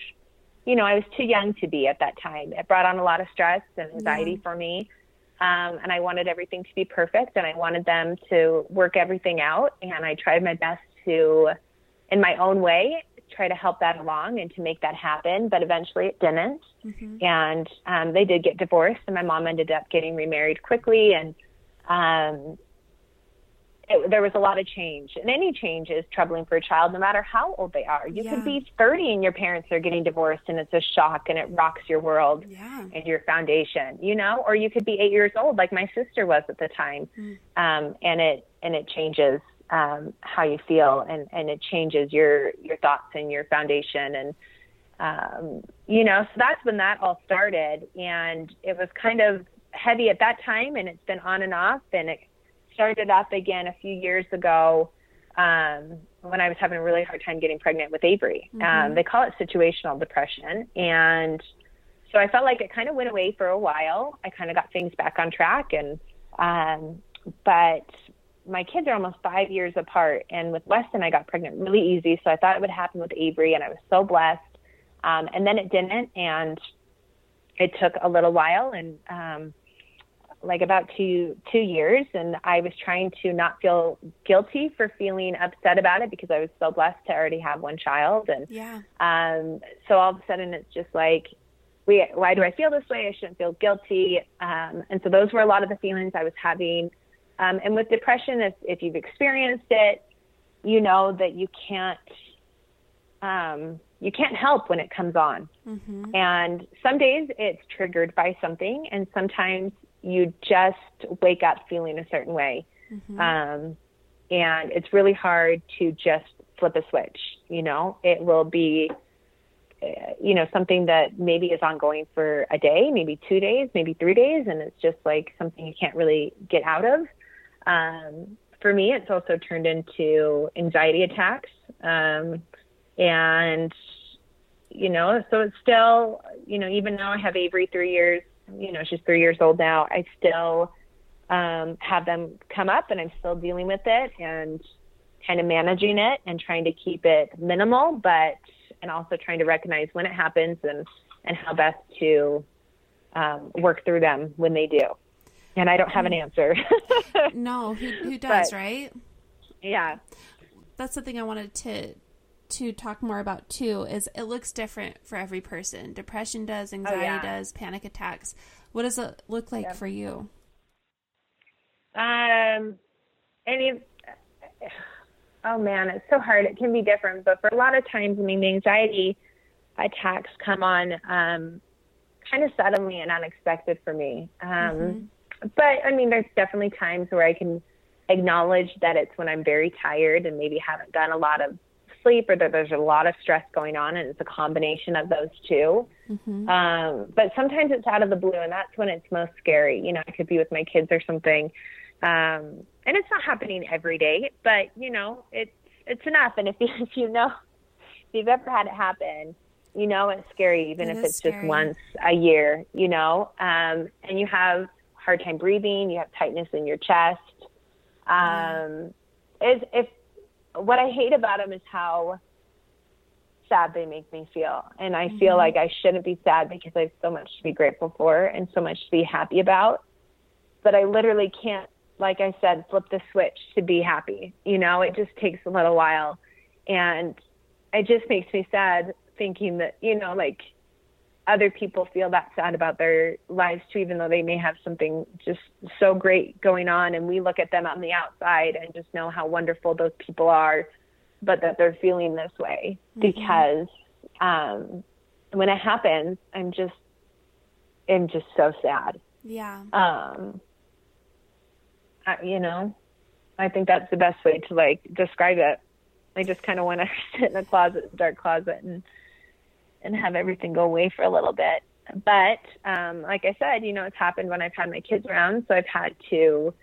you know, I was too young to be at that time. It brought on a lot of stress and anxiety yeah. for me. Um, and I wanted everything to be perfect, and I wanted them to work everything out. And I tried my best to, in my own way, try to help that along and to make that happen. But eventually it didn't. Mm-hmm. And um, they did get divorced, and my mom ended up getting remarried quickly. And um, it, there was a lot of change. And any change is troubling for a child, no matter how old they are. You yeah. could be thirty and your parents are getting divorced, and it's a shock, and it rocks your world yeah. and your foundation, you know? Or you could be eight years old, like my sister was at the time, mm. um, and it and it changes um, how you feel, and, and it changes your, your thoughts and your foundation. And, um, you know, so that's when that all started. And it was kind of heavy at that time, and it's been on and off, and it started up again a few years ago um, when I was having a really hard time getting pregnant with Avery. Mm-hmm. Um, they call it situational depression. And so I felt like it kind of went away for a while. I kind of got things back on track. And um, but my kids are almost five years apart. And with Weston, I got pregnant really easy. So I thought it would happen with Avery, and I was so blessed. Um, and then it didn't. And it took a little while. And um like about two, two years. And I was trying to not feel guilty for feeling upset about it, because I was so blessed to already have one child. And yeah. um, so all of a sudden it's just like, we, why do I feel this way? I shouldn't feel guilty. Um, and so those were a lot of the feelings I was having. Um, and with depression, if, if you've experienced it, you know that you can't, um, you can't help when it comes on. Mm-hmm. And some days it's triggered by something, and sometimes you just wake up feeling a certain way. Mm-hmm. Um, and it's really hard to just flip a switch. You know, it will be, uh, you know, something that maybe is ongoing for a day, maybe two days, maybe three days. And it's just like something you can't really get out of. Um, for me, it's also turned into anxiety attacks. Um, and, you know, so it's still, you know, even though I have Avery three years, you know, she's three years old now, I still um, have them come up, and I'm still dealing with it and kind of managing it and trying to keep it minimal, but, and also trying to recognize when it happens and, and how best to um, work through them when they do. And I don't have an answer. No, who, who does, but, right? Yeah. That's something I wanted to to talk more about too, is it looks different for every person. Depression does, anxiety oh, yeah. does, panic attacks. What does it look like yeah. for you? Um, any, oh man, it's so hard. It can be different, but for a lot of times, I mean, the anxiety attacks come on, um, kind of suddenly and unexpected for me. Um, mm-hmm. But I mean, there's definitely times where I can acknowledge that it's when I'm very tired and maybe haven't done a lot of sleep or that there's a lot of stress going on, and it's a combination of those two. Mm-hmm. Um, but sometimes it's out of the blue, and that's when it's most scary. You know, I could be with my kids or something. Um, and it's not happening every day, but you know, it's, it's enough. And if you, if you know, if you've ever had it happen, you know, it's scary, even it if it's scary. Just once a year, you know, um, and you have hard time breathing, you have tightness in your chest. Um, yeah. is if, what I hate about them is how sad they make me feel. And I mm-hmm. feel like I shouldn't be sad because I have so much to be grateful for and so much to be happy about, but I literally can't, like I said, flip the switch to be happy. You know, it just takes a little while, and it just makes me sad thinking that, you know, like other people feel that sad about their lives too, even though they may have something just so great going on. And we look at them on the outside and just know how wonderful those people are, but that they're feeling this way mm-hmm. because um, when it happens, I'm just, I'm just so sad. Yeah. Um, Uh, you know, I think that's the best way to like describe it. I just kind of want to sit in a closet, dark closet, and and have everything go away for a little bit. But um, like I said, you know, it's happened when I've had my kids around, so I've had to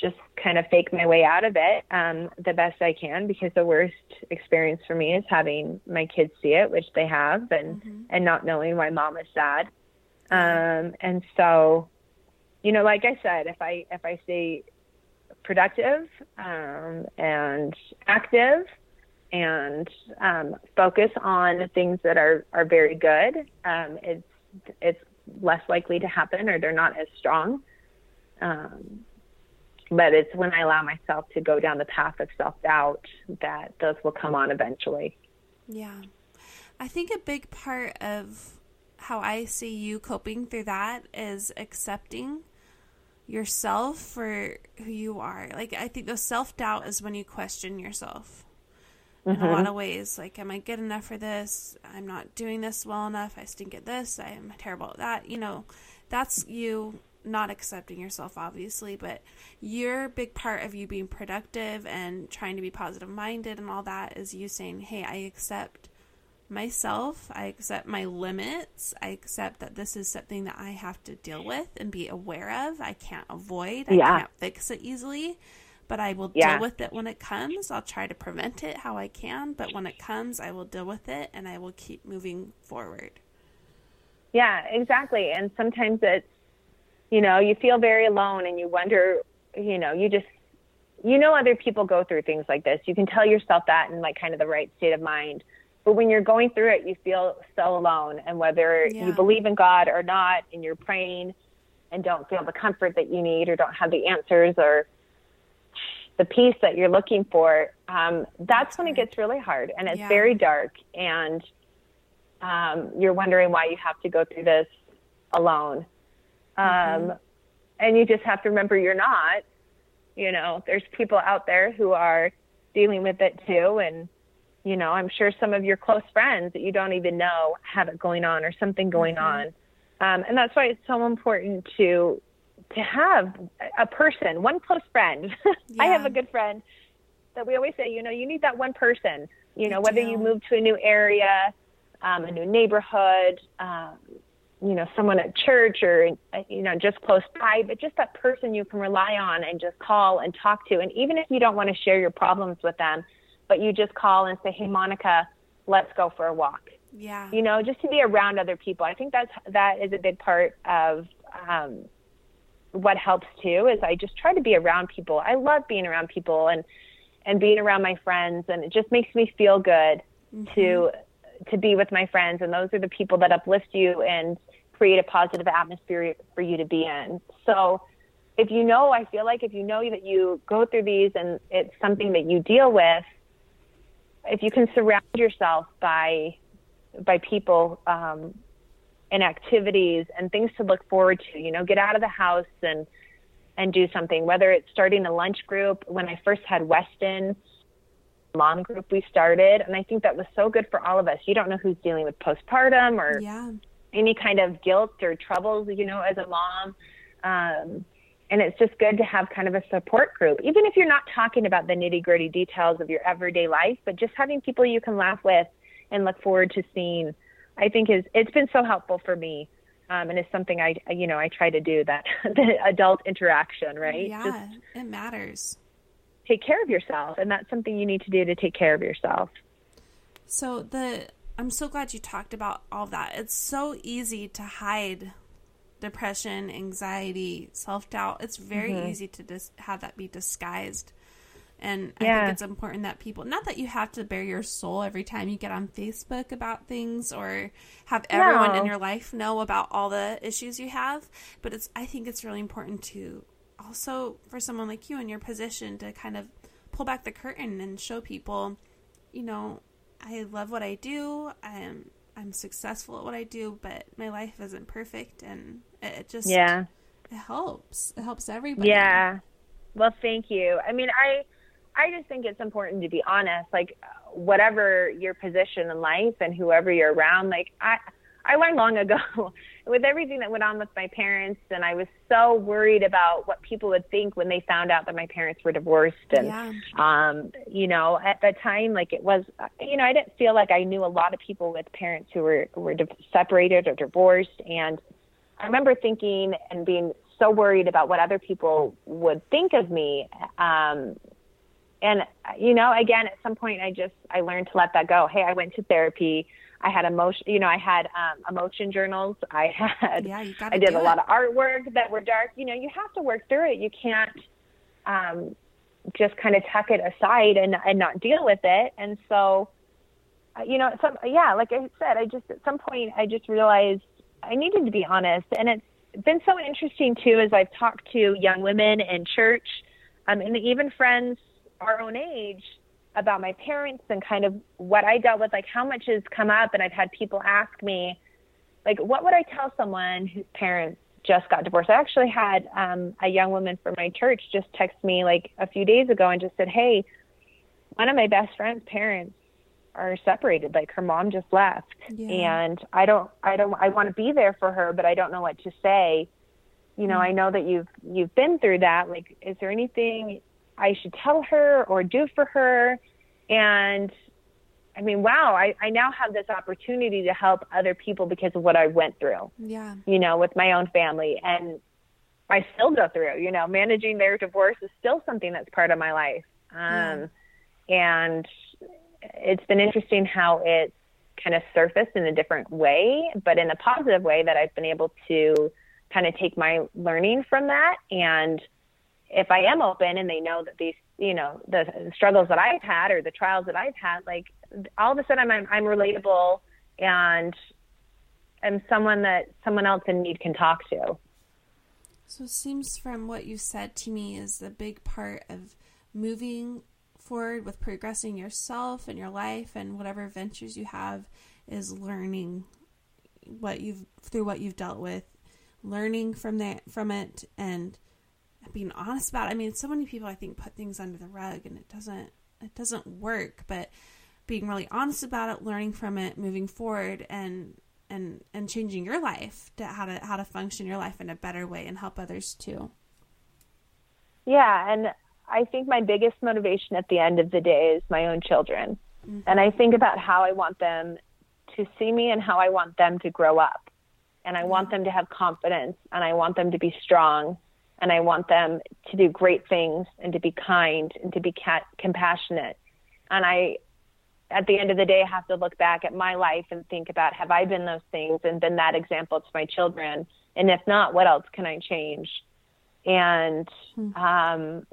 just kind of fake my way out of it um, the best I can, because the worst experience for me is having my kids see it, which they have, and mm-hmm. and not knowing why mom is sad. Um, and so. You know, like I said, if I if I stay productive um, and active and um, focus on things that are, are very good, um, it's it's less likely to happen, or they're not as strong. Um, but it's when I allow myself to go down the path of self-doubt that those will come on eventually. Yeah. I think a big part of how I see you coping through that is accepting yourself for who you are. Like, I think the self-doubt is when you question yourself mm-hmm. in a lot of ways. Like, am I good enough for this? I'm not doing this well enough. I stink at this. I am terrible at that. You know, that's you not accepting yourself, obviously, but your big part of you being productive and trying to be positive-minded and all that is you saying, hey, I accept myself. I accept my limits. I accept that this is something that I have to deal with and be aware of. I can't avoid. I yeah. can't fix it easily, but I will yeah. deal with it when it comes. I'll try to prevent it how I can, but when it comes, I will deal with it and I will keep moving forward. Yeah, exactly. And sometimes it's, you know, you feel very alone and you wonder, you know, you just, you know, other people go through things like this. You can tell yourself that in like kind of the right state of mind. But when you're going through it, you feel so alone. And whether yeah. you believe in God or not, and you're praying and don't feel the comfort that you need, or don't have the answers or the peace that you're looking for, um, that's when it gets really hard. And it's yeah. very dark. And um, you're wondering why you have to go through this alone. Um, mm-hmm. And you just have to remember you're not. You know, there's people out there who are dealing with it too. And you know, I'm sure some of your close friends that you don't even know have it going on or something going mm-hmm. on. Um, and that's why it's so important to to have a person, one close friend. Yeah. I have a good friend that we always say, you know, you need that one person, you know, I whether do. you move to a new area, um, a new neighborhood, um, you know, someone at church or, you know, just close by, but just that person you can rely on and just call and talk to. And even if you don't want to share your problems with them, but you just call and say, hey, Monica, let's go for a walk. Yeah. You know, just to be around other people. I think that's, that is a big part of um, what helps too, is I just try to be around people. I love being around people and, and being around my friends. And it just makes me feel good mm-hmm. to, to be with my friends. And those are the people that uplift you and create a positive atmosphere for you to be in. So if you know, I feel like if you know that you go through these and it's something that you deal with, if you can surround yourself by by people um, and activities and things to look forward to, you know, get out of the house and and do something, whether it's starting a lunch group. When I first had Weston, mom group we started, and I think that was so good for all of us. You don't know who's dealing with postpartum or yeah. any kind of guilt or troubles, you know, as a mom. Um, And it's just good to have kind of a support group, even if you're not talking about the nitty gritty details of your everyday life, but just having people you can laugh with and look forward to seeing, I think is, it's been so helpful for me. Um, and it's something I, you know, I try to do that, the adult interaction, right? Yeah, just it matters. Take care of yourself. And that's something you need to do to take care of yourself. So the, I'm so glad you talked about all that. It's so easy to hide depression, anxiety, self-doubt. It's very mm-hmm. easy to dis- have that be disguised. And yeah. I think it's important that people, not that you have to bare your soul every time you get on Facebook about things or have everyone no. in your life know about all the issues you have, but it's, I think it's really important to also for someone like you in your position to kind of pull back the curtain and show people, you know, I love what I do. I'm, I'm successful at what I do, but my life isn't perfect. And it just, yeah. it helps. It helps everybody. Yeah. Well, thank you. I mean, I, I just think it's important to be honest, like whatever your position in life and whoever you're around, like I, I learned long ago with everything that went on with my parents. And I was so worried about what people would think when they found out that my parents were divorced. And, yeah. um, you know, at the time, like it was, you know, I didn't feel like I knew a lot of people with parents who were, were separated or divorced. And I remember thinking and being so worried about what other people would think of me. Um, And, you know, again, at some point I just, I learned to let that go. Hey, I went to therapy. I had emotion, you know, I had um, emotion journals. I had, yeah, you gotta I did a it. lot of artwork that were dark. You know, you have to work through it. You can't um, just kind of tuck it aside and, and not deal with it. And so, you know, some, yeah, like I said, I just, at some point I just realized I needed to be honest. And it's been so interesting too, as I've talked to young women in church um, and even friends our own age about my parents and kind of what I dealt with, like how much has come up. And I've had people ask me, like, what would I tell someone whose parents just got divorced? I actually had um, a young woman from my church just text me like a few days ago and just said, hey, one of my best friend's parents are separated. Like her mom just left. Yeah. And I don't, I don't, I want to be there for her, but I don't know what to say. You know, mm-hmm. I know that you've, you've been through that. Like, is there anything I should tell her or do for her? And I mean, wow, I, I now have this opportunity to help other people because of what I went through, yeah, you know, with my own family. And I still go through, you know, managing their divorce is still something that's part of my life. Um, yeah. And it's been interesting how it's kind of surfaced in a different way, but in a positive way that I've been able to kind of take my learning from that. And if I am open and they know that these, you know, the struggles that I've had or the trials that I've had, like all of a sudden I'm, I'm relatable and I'm someone that someone else in need can talk to. So it seems from what you said to me is the big part of moving forward with progressing yourself and your life and whatever ventures you have is learning what you've, through what you've dealt with, learning from that, from it and being honest about it. I mean, so many people I think put things under the rug and it doesn't, it doesn't work, but being really honest about it, learning from it, moving forward and, and, and changing your life to how to, how to function your life in a better way and help others too. Yeah. And I think my biggest motivation at the end of the day is my own children. Mm-hmm. And I think about how I want them to see me and how I want them to grow up. And I mm-hmm. want them to have confidence and I want them to be strong. And I want them to do great things and to be kind and to be ca- compassionate. And I, at the end of the day, have to look back at my life and think about, have I been those things and been that example to my children? And if not, what else can I change? And, um,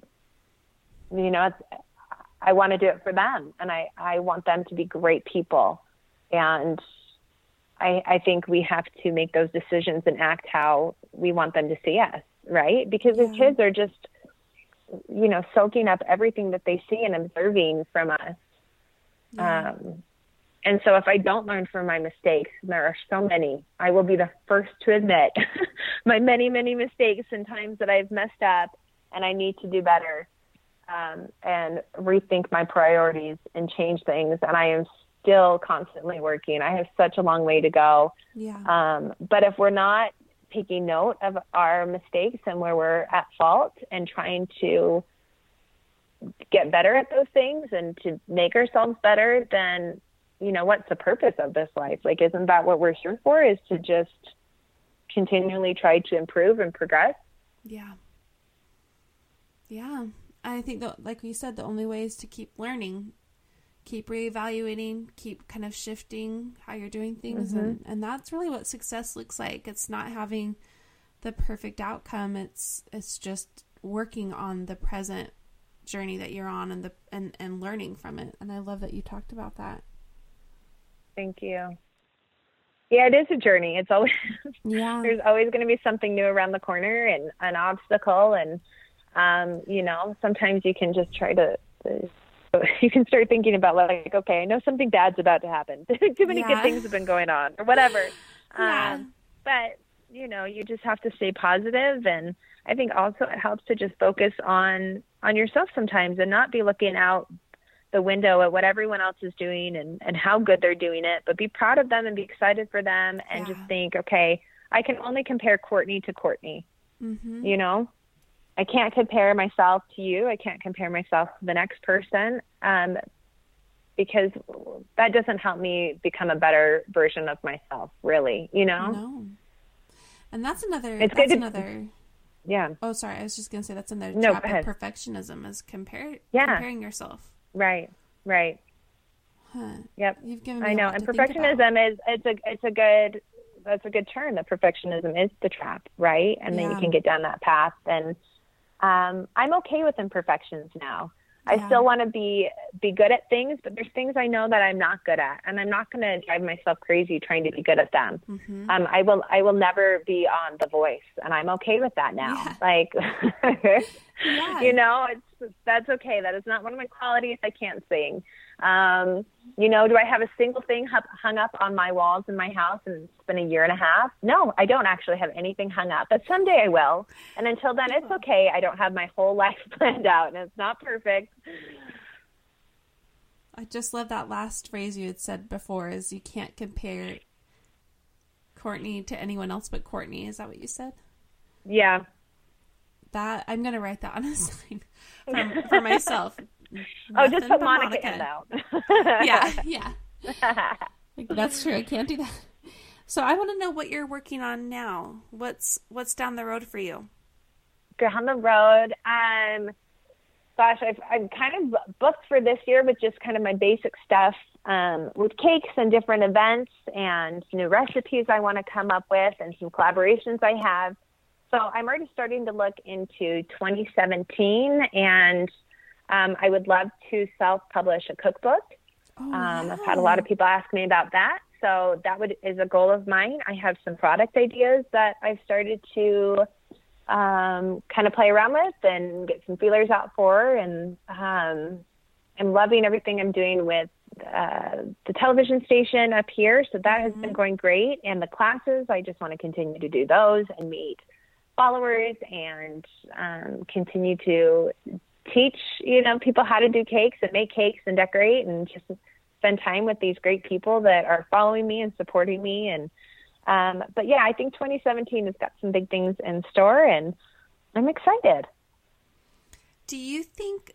you know, it's, I want to do it for them. And I, I want them to be great people. And I, I think we have to make those decisions and act how we want them to see us. Right? Because the yeah. kids are just, you know, soaking up everything that they see and observing from us. Yeah. Um, and so if I don't learn from my mistakes, and there are so many, I will be the first to admit my many, many mistakes and times that I've messed up and I need to do better um, and rethink my priorities and change things. And I am still constantly working. I have such a long way to go. Yeah. Um, but if we're not taking note of our mistakes and where we're at fault and trying to get better at those things and to make ourselves better, then, you know, what's the purpose of this life? Like, isn't that what we're here for, is to just continually try to improve and progress? Yeah. Yeah. I think that, like you said, the only way is to keep learning, keep reevaluating, keep kind of shifting how you're doing things. Mm-hmm. And, and that's really what success looks like. It's not having the perfect outcome. It's, it's just working on the present journey that you're on and the, and, and learning from it. And I love that you talked about that. Thank you. Yeah, it is a journey. It's always, yeah. There's always going to be something new around the corner and an obstacle. And, um, you know, sometimes you can just try to, to you can start thinking about, like, okay, I know something bad's about to happen. Too many yeah. good things have been going on or whatever. Yeah. Um, but, you know, you just have to stay positive. And I think also it helps to just focus on, on yourself sometimes and not be looking out the window at what everyone else is doing and, and how good they're doing it, but be proud of them and be excited for them and yeah. just think, okay, I can only compare Courtney to Courtney. Mm-hmm. You know, I can't compare myself to you. I can't compare myself to the next person, um, because that doesn't help me become a better version of myself, really, you know? No. And that's another, it's that's good to, another. Yeah. Oh, sorry. I was just going to say that's another no, trap of perfectionism is compare, yeah. comparing yourself. Right, right. Huh. Yep. You've given me I know. And perfectionism is it's a it's a good that's a good term. That perfectionism is the trap, right? And yeah. then you can get down that path. And um, I'm okay with imperfections now. Yeah. I still want to be be good at things, but there's things I know that I'm not good at, and I'm not going to drive myself crazy trying to be good at them. Mm-hmm. Um, I will I will never be on The Voice, and I'm okay with that now. Yeah. Like, yeah. you know, it's that's okay. That is not one of my qualities. I can't sing. Um, you know, do I have a single thing hung up on my walls in my house? And it's been a year and a half. No, I don't actually have anything hung up, but someday I will. And until then, it's okay. I don't have my whole life planned out and it's not perfect. I just love that last phrase you had said before is you can't compare Courtney to anyone else but Courtney. Is that what you said? Yeah. That I'm going to write that on a sign for, for myself. Oh, just put Monica, Monica in, though. yeah, yeah. That's true. I can't do that. So I want to know what you're working on now. What's what's down the road for you? Down the road, um, gosh, I've, I'm kind of booked for this year with just kind of my basic stuff um, with cakes and different events and new recipes I want to come up with and some collaborations I have. So I'm already starting to look into twenty seventeen and Um, I would love to self-publish a cookbook. Oh, um, wow. I've had a lot of people ask me about that. So that would is a goal of mine. I have some product ideas that I've started to um, kind of play around with and get some feelers out for. And um, I'm loving everything I'm doing with uh, the television station up here. So that mm-hmm. has been going great. And the classes, I just want to continue to do those and meet followers and um, continue to teach, you know, people how to do cakes and make cakes and decorate and just spend time with these great people that are following me and supporting me. And, um, but yeah, I think twenty seventeen has got some big things in store and I'm excited. Do you think,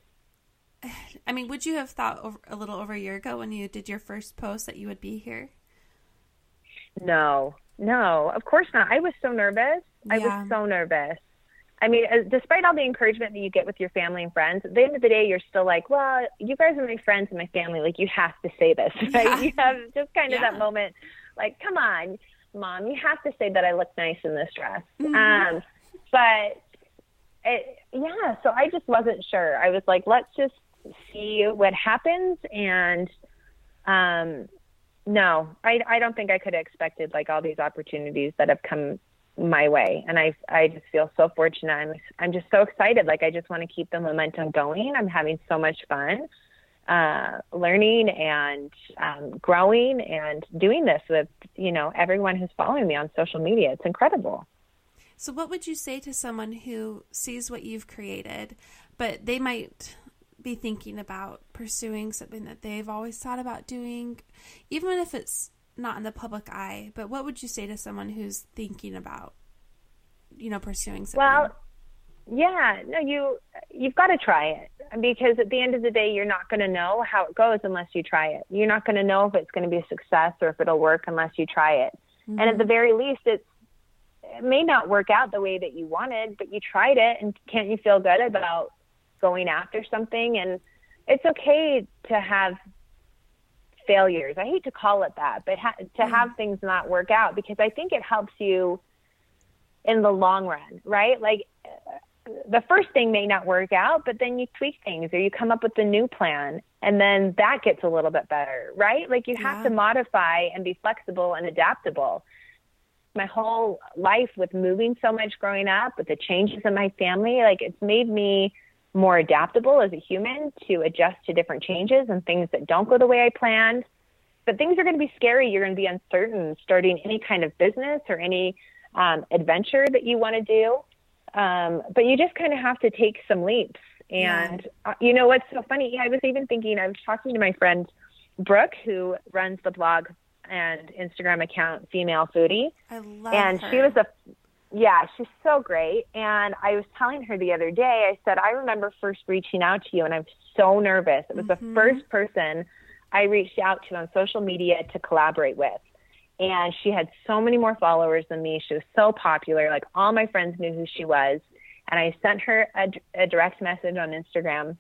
I mean, would you have thought over, a little over a year ago when you did your first post that you would be here? No, no, of course not. I was so nervous. Yeah. I was so nervous. I mean, despite all the encouragement that you get with your family and friends, at the end of the day, you're still like, well, you guys are my friends and my family. Like, you have to say this, right? Yeah. You have just kind of yeah. that moment, like, come on, Mom, you have to say that I look nice in this dress. Mm-hmm. Um, but, it, yeah, so I just wasn't sure. I was like, let's just see what happens. And, um, no, I, I don't think I could have expected, like, all these opportunities that have come my way. And I, I just feel so fortunate. I'm, I'm just so excited. Like, I just want to keep the momentum going. I'm having so much fun, uh, learning and, um, growing and doing this with, you know, everyone who's following me on social media. It's incredible. So what would you say to someone who sees what you've created, but they might be thinking about pursuing something that they've always thought about doing, even if it's not in the public eye, but what would you say to someone who's thinking about you know, pursuing something? Well, yeah, no, you, you've got to try it, because at the end of the day, you're not going to know how it goes unless you try it. You're not going to know if it's going to be a success or if it'll work unless you try it. Mm-hmm. And at the very least, it's, it may not work out the way that you wanted, but you tried it, and can't you feel good about going after something? And it's okay to have failures. I hate to call it that, but ha- to mm-hmm. have things not work out, because I think it helps you in the long run, right? Like, the first thing may not work out, but then you tweak things, or you come up with a new plan, and then that gets a little bit better, right? Like, you yeah. have to modify and be flexible and adaptable. My whole life, with moving so much growing up, with the changes in my family, like, it's made me more adaptable as a human to adjust to different changes and things that don't go the way I planned. But things are going to be scary. You're going to be uncertain starting any kind of business or any um, adventure that you want to do. Um, but you just kind of have to take some leaps. And yeah. uh, you know, what's so funny, I was even thinking, I was talking to my friend Brooke, who runs the blog and Instagram account Female Foodie. I love and her. She was a, yeah, she's so great. And I was telling her the other day, I said, I remember first reaching out to you, and I'm so nervous. It was mm-hmm. the first person I reached out to on social media to collaborate with. And she had so many more followers than me. She was so popular. Like, all my friends knew who she was. And I sent her a, a direct message on Instagram,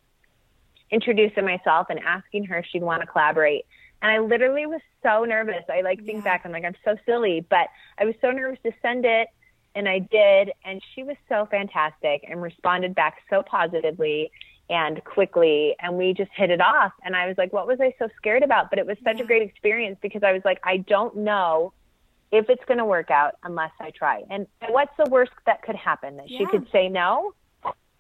introducing myself and asking her if she'd want to collaborate. And I literally was so nervous. I like think yeah. back, I'm like, I'm so silly, but I was so nervous to send it. And I did. And she was so fantastic and responded back so positively and quickly, and we just hit it off. And I was like, what was I so scared about? But it was such yeah. a great experience, because I was like, I don't know if it's going to work out unless I try. And what's the worst that could happen? That yeah. she could say no?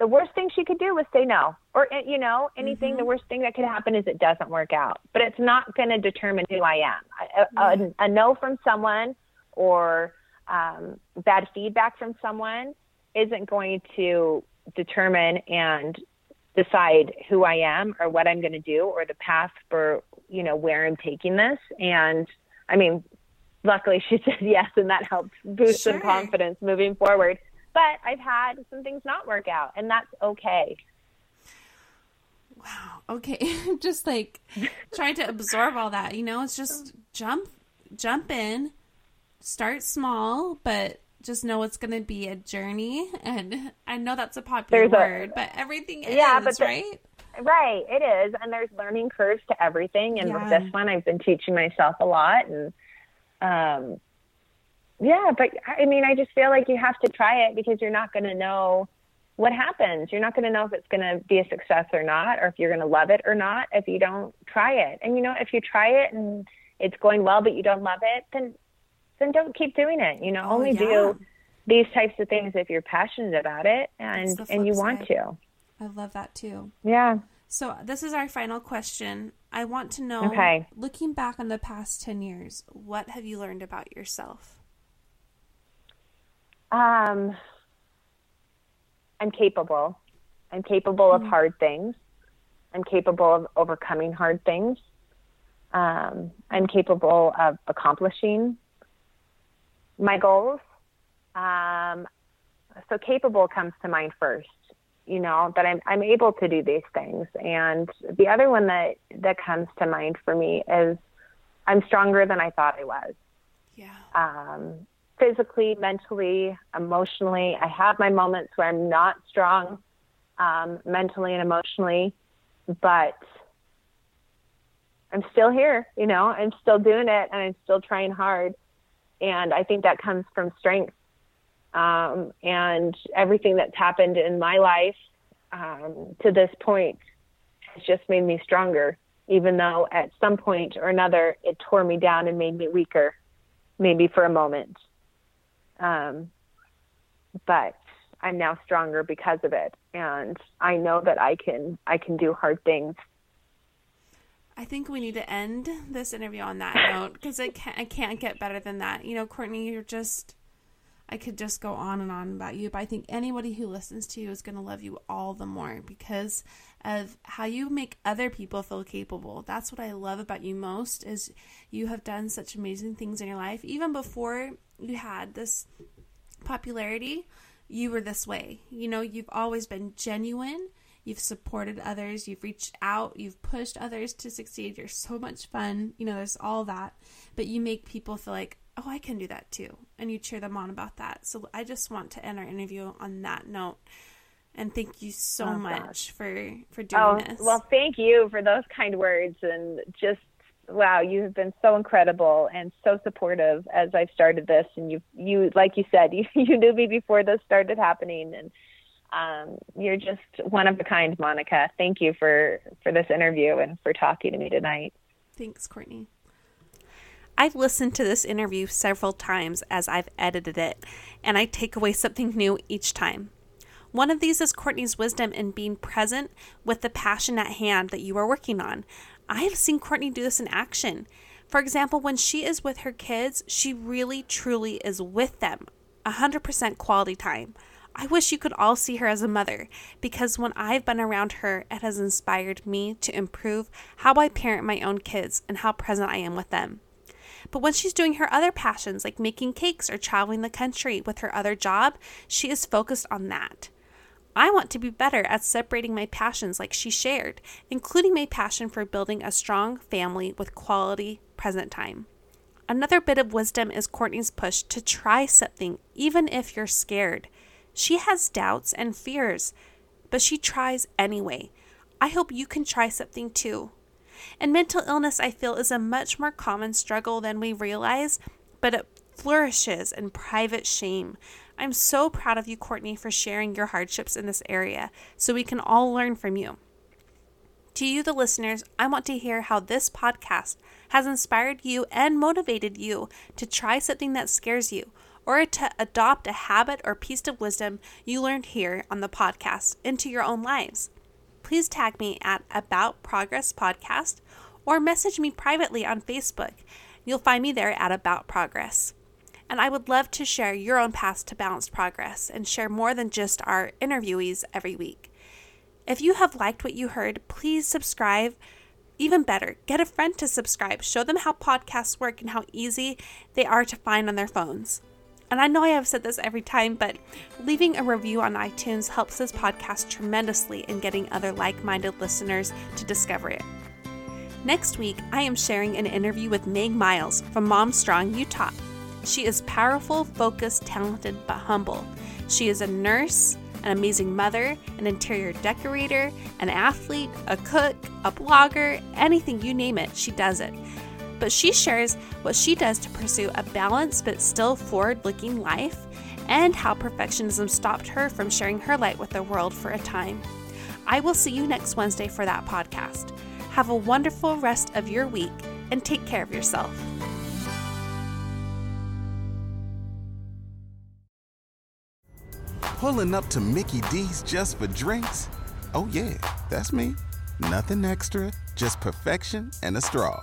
The worst thing she could do was say no. Or, you know, anything, mm-hmm. the worst thing that could happen is it doesn't work out. But it's not going to determine who I am. A, yeah. a, a no from someone, or um, bad feedback from someone, isn't going to determine and decide who I am or what I'm going to do or the path for, you know, where I'm taking this. And I mean, luckily she said yes, and that helped boost sure. some confidence moving forward. But I've had some things not work out, and that's okay. Wow. Okay. Just like trying to absorb all that, you know, it's just jump, jump in, start small, but just know it's going to be a journey. And I know that's a popular there's word, a, but everything yeah, is, but the, right? Right, it is. And there's learning curves to everything. And yeah. with this one, I've been teaching myself a lot. And um, yeah, but I mean, I just feel like you have to try it, because you're not going to know what happens. You're not going to know if it's going to be a success or not, or if you're going to love it or not, if you don't try it. And, you know, if you try it and it's going well, but you don't love it, then then don't keep doing it. You know, oh, only yeah. do these types of things if you're passionate about it and, and you side. want to. I love that too. Yeah. So this is our final question. I want to know, okay. looking back on the past ten years, what have you learned about yourself? Um, I'm capable. I'm capable mm-hmm. of hard things. I'm capable of overcoming hard things. Um, I'm capable of accomplishing my goals. Um, so capable comes to mind first, you know, that I'm, I'm able to do these things. And the other one that, that comes to mind for me is I'm stronger than I thought I was. Yeah. Um, physically, mentally, emotionally, I have my moments where I'm not strong, um, mentally and emotionally, but I'm still here, you know, I'm still doing it, and I'm still trying hard. And I think that comes from strength. Um, and everything that's happened in my life um, to this point has just made me stronger, even though at some point or another it tore me down and made me weaker, maybe for a moment. Um, but I'm now stronger because of it. And I know that I can, I can do hard things. I think we need to end this interview on that note, because I can't, I can't get better than that. You know, Courtney, you're just, I could just go on and on about you, but I think anybody who listens to you is going to love you all the more because of how you make other people feel capable. That's what I love about you most, is you have done such amazing things in your life, even before you had this popularity, you were this way. You know, you've always been genuine. You've supported others. You've reached out. You've pushed others to succeed. You're so much fun. You know, there's all that. But you make people feel like, oh, I can do that too. And you cheer them on about that. So I just want to end our interview on that note. And thank you so oh, much gosh. for, for doing oh, this. Well, thank you for those kind words. And just, wow, you have been so incredible and so supportive as I've started this. And you, you like you said, you, you knew me before this started happening. And um, you're just one of a kind, Monica. Thank you for, for this interview and for talking to me tonight. Thanks, Courtney. I've listened to this interview several times as I've edited it, and I take away something new each time. One of these is Courtney's wisdom in being present with the passion at hand that you are working on. I have seen Courtney do this in action. For example, when she is with her kids, she really, truly is with them. one hundred percent quality time. I wish you could all see her as a mother, because when I've been around her, it has inspired me to improve how I parent my own kids and how present I am with them. But when she's doing her other passions, like making cakes or traveling the country with her other job, she is focused on that. I want to be better at separating my passions like she shared, including my passion for building a strong family with quality present time. Another bit of wisdom is Courtney's push to try something, even if you're scared. She has doubts and fears, but she tries anyway. I hope you can try something too. And mental illness, I feel, is a much more common struggle than we realize, but it flourishes in private shame. I'm so proud of you, Courtney, for sharing your hardships in this area so we can all learn from you. To you, the listeners, I want to hear how this podcast has inspired you and motivated you to try something that scares you or to adopt a habit or piece of wisdom you learned here on the podcast into your own lives. Please tag me at About Progress Podcast or message me privately on Facebook. You'll find me there at About Progress. And I would love to share your own path to balanced progress and share more than just our interviewees every week. If you have liked what you heard, please subscribe. Even better, get a friend to subscribe. Show them how podcasts work and how easy they are to find on their phones. And I know I have said this every time, but leaving a review on iTunes helps this podcast tremendously in getting other like-minded listeners to discover it. Next week, I am sharing an interview with Meg Miles from Mom Strong, Utah. She is powerful, focused, talented, but humble. She is a nurse, an amazing mother, an interior decorator, an athlete, a cook, a blogger, anything, you name it, she does it. But she shares what she does to pursue a balanced but still forward-looking life and how perfectionism stopped her from sharing her light with the world for a time. I will see you next Wednesday for that podcast. Have a wonderful rest of your week and take care of yourself. Pulling up to Mickey D's just for drinks? Oh yeah, that's me. Nothing extra, just perfection and a straw.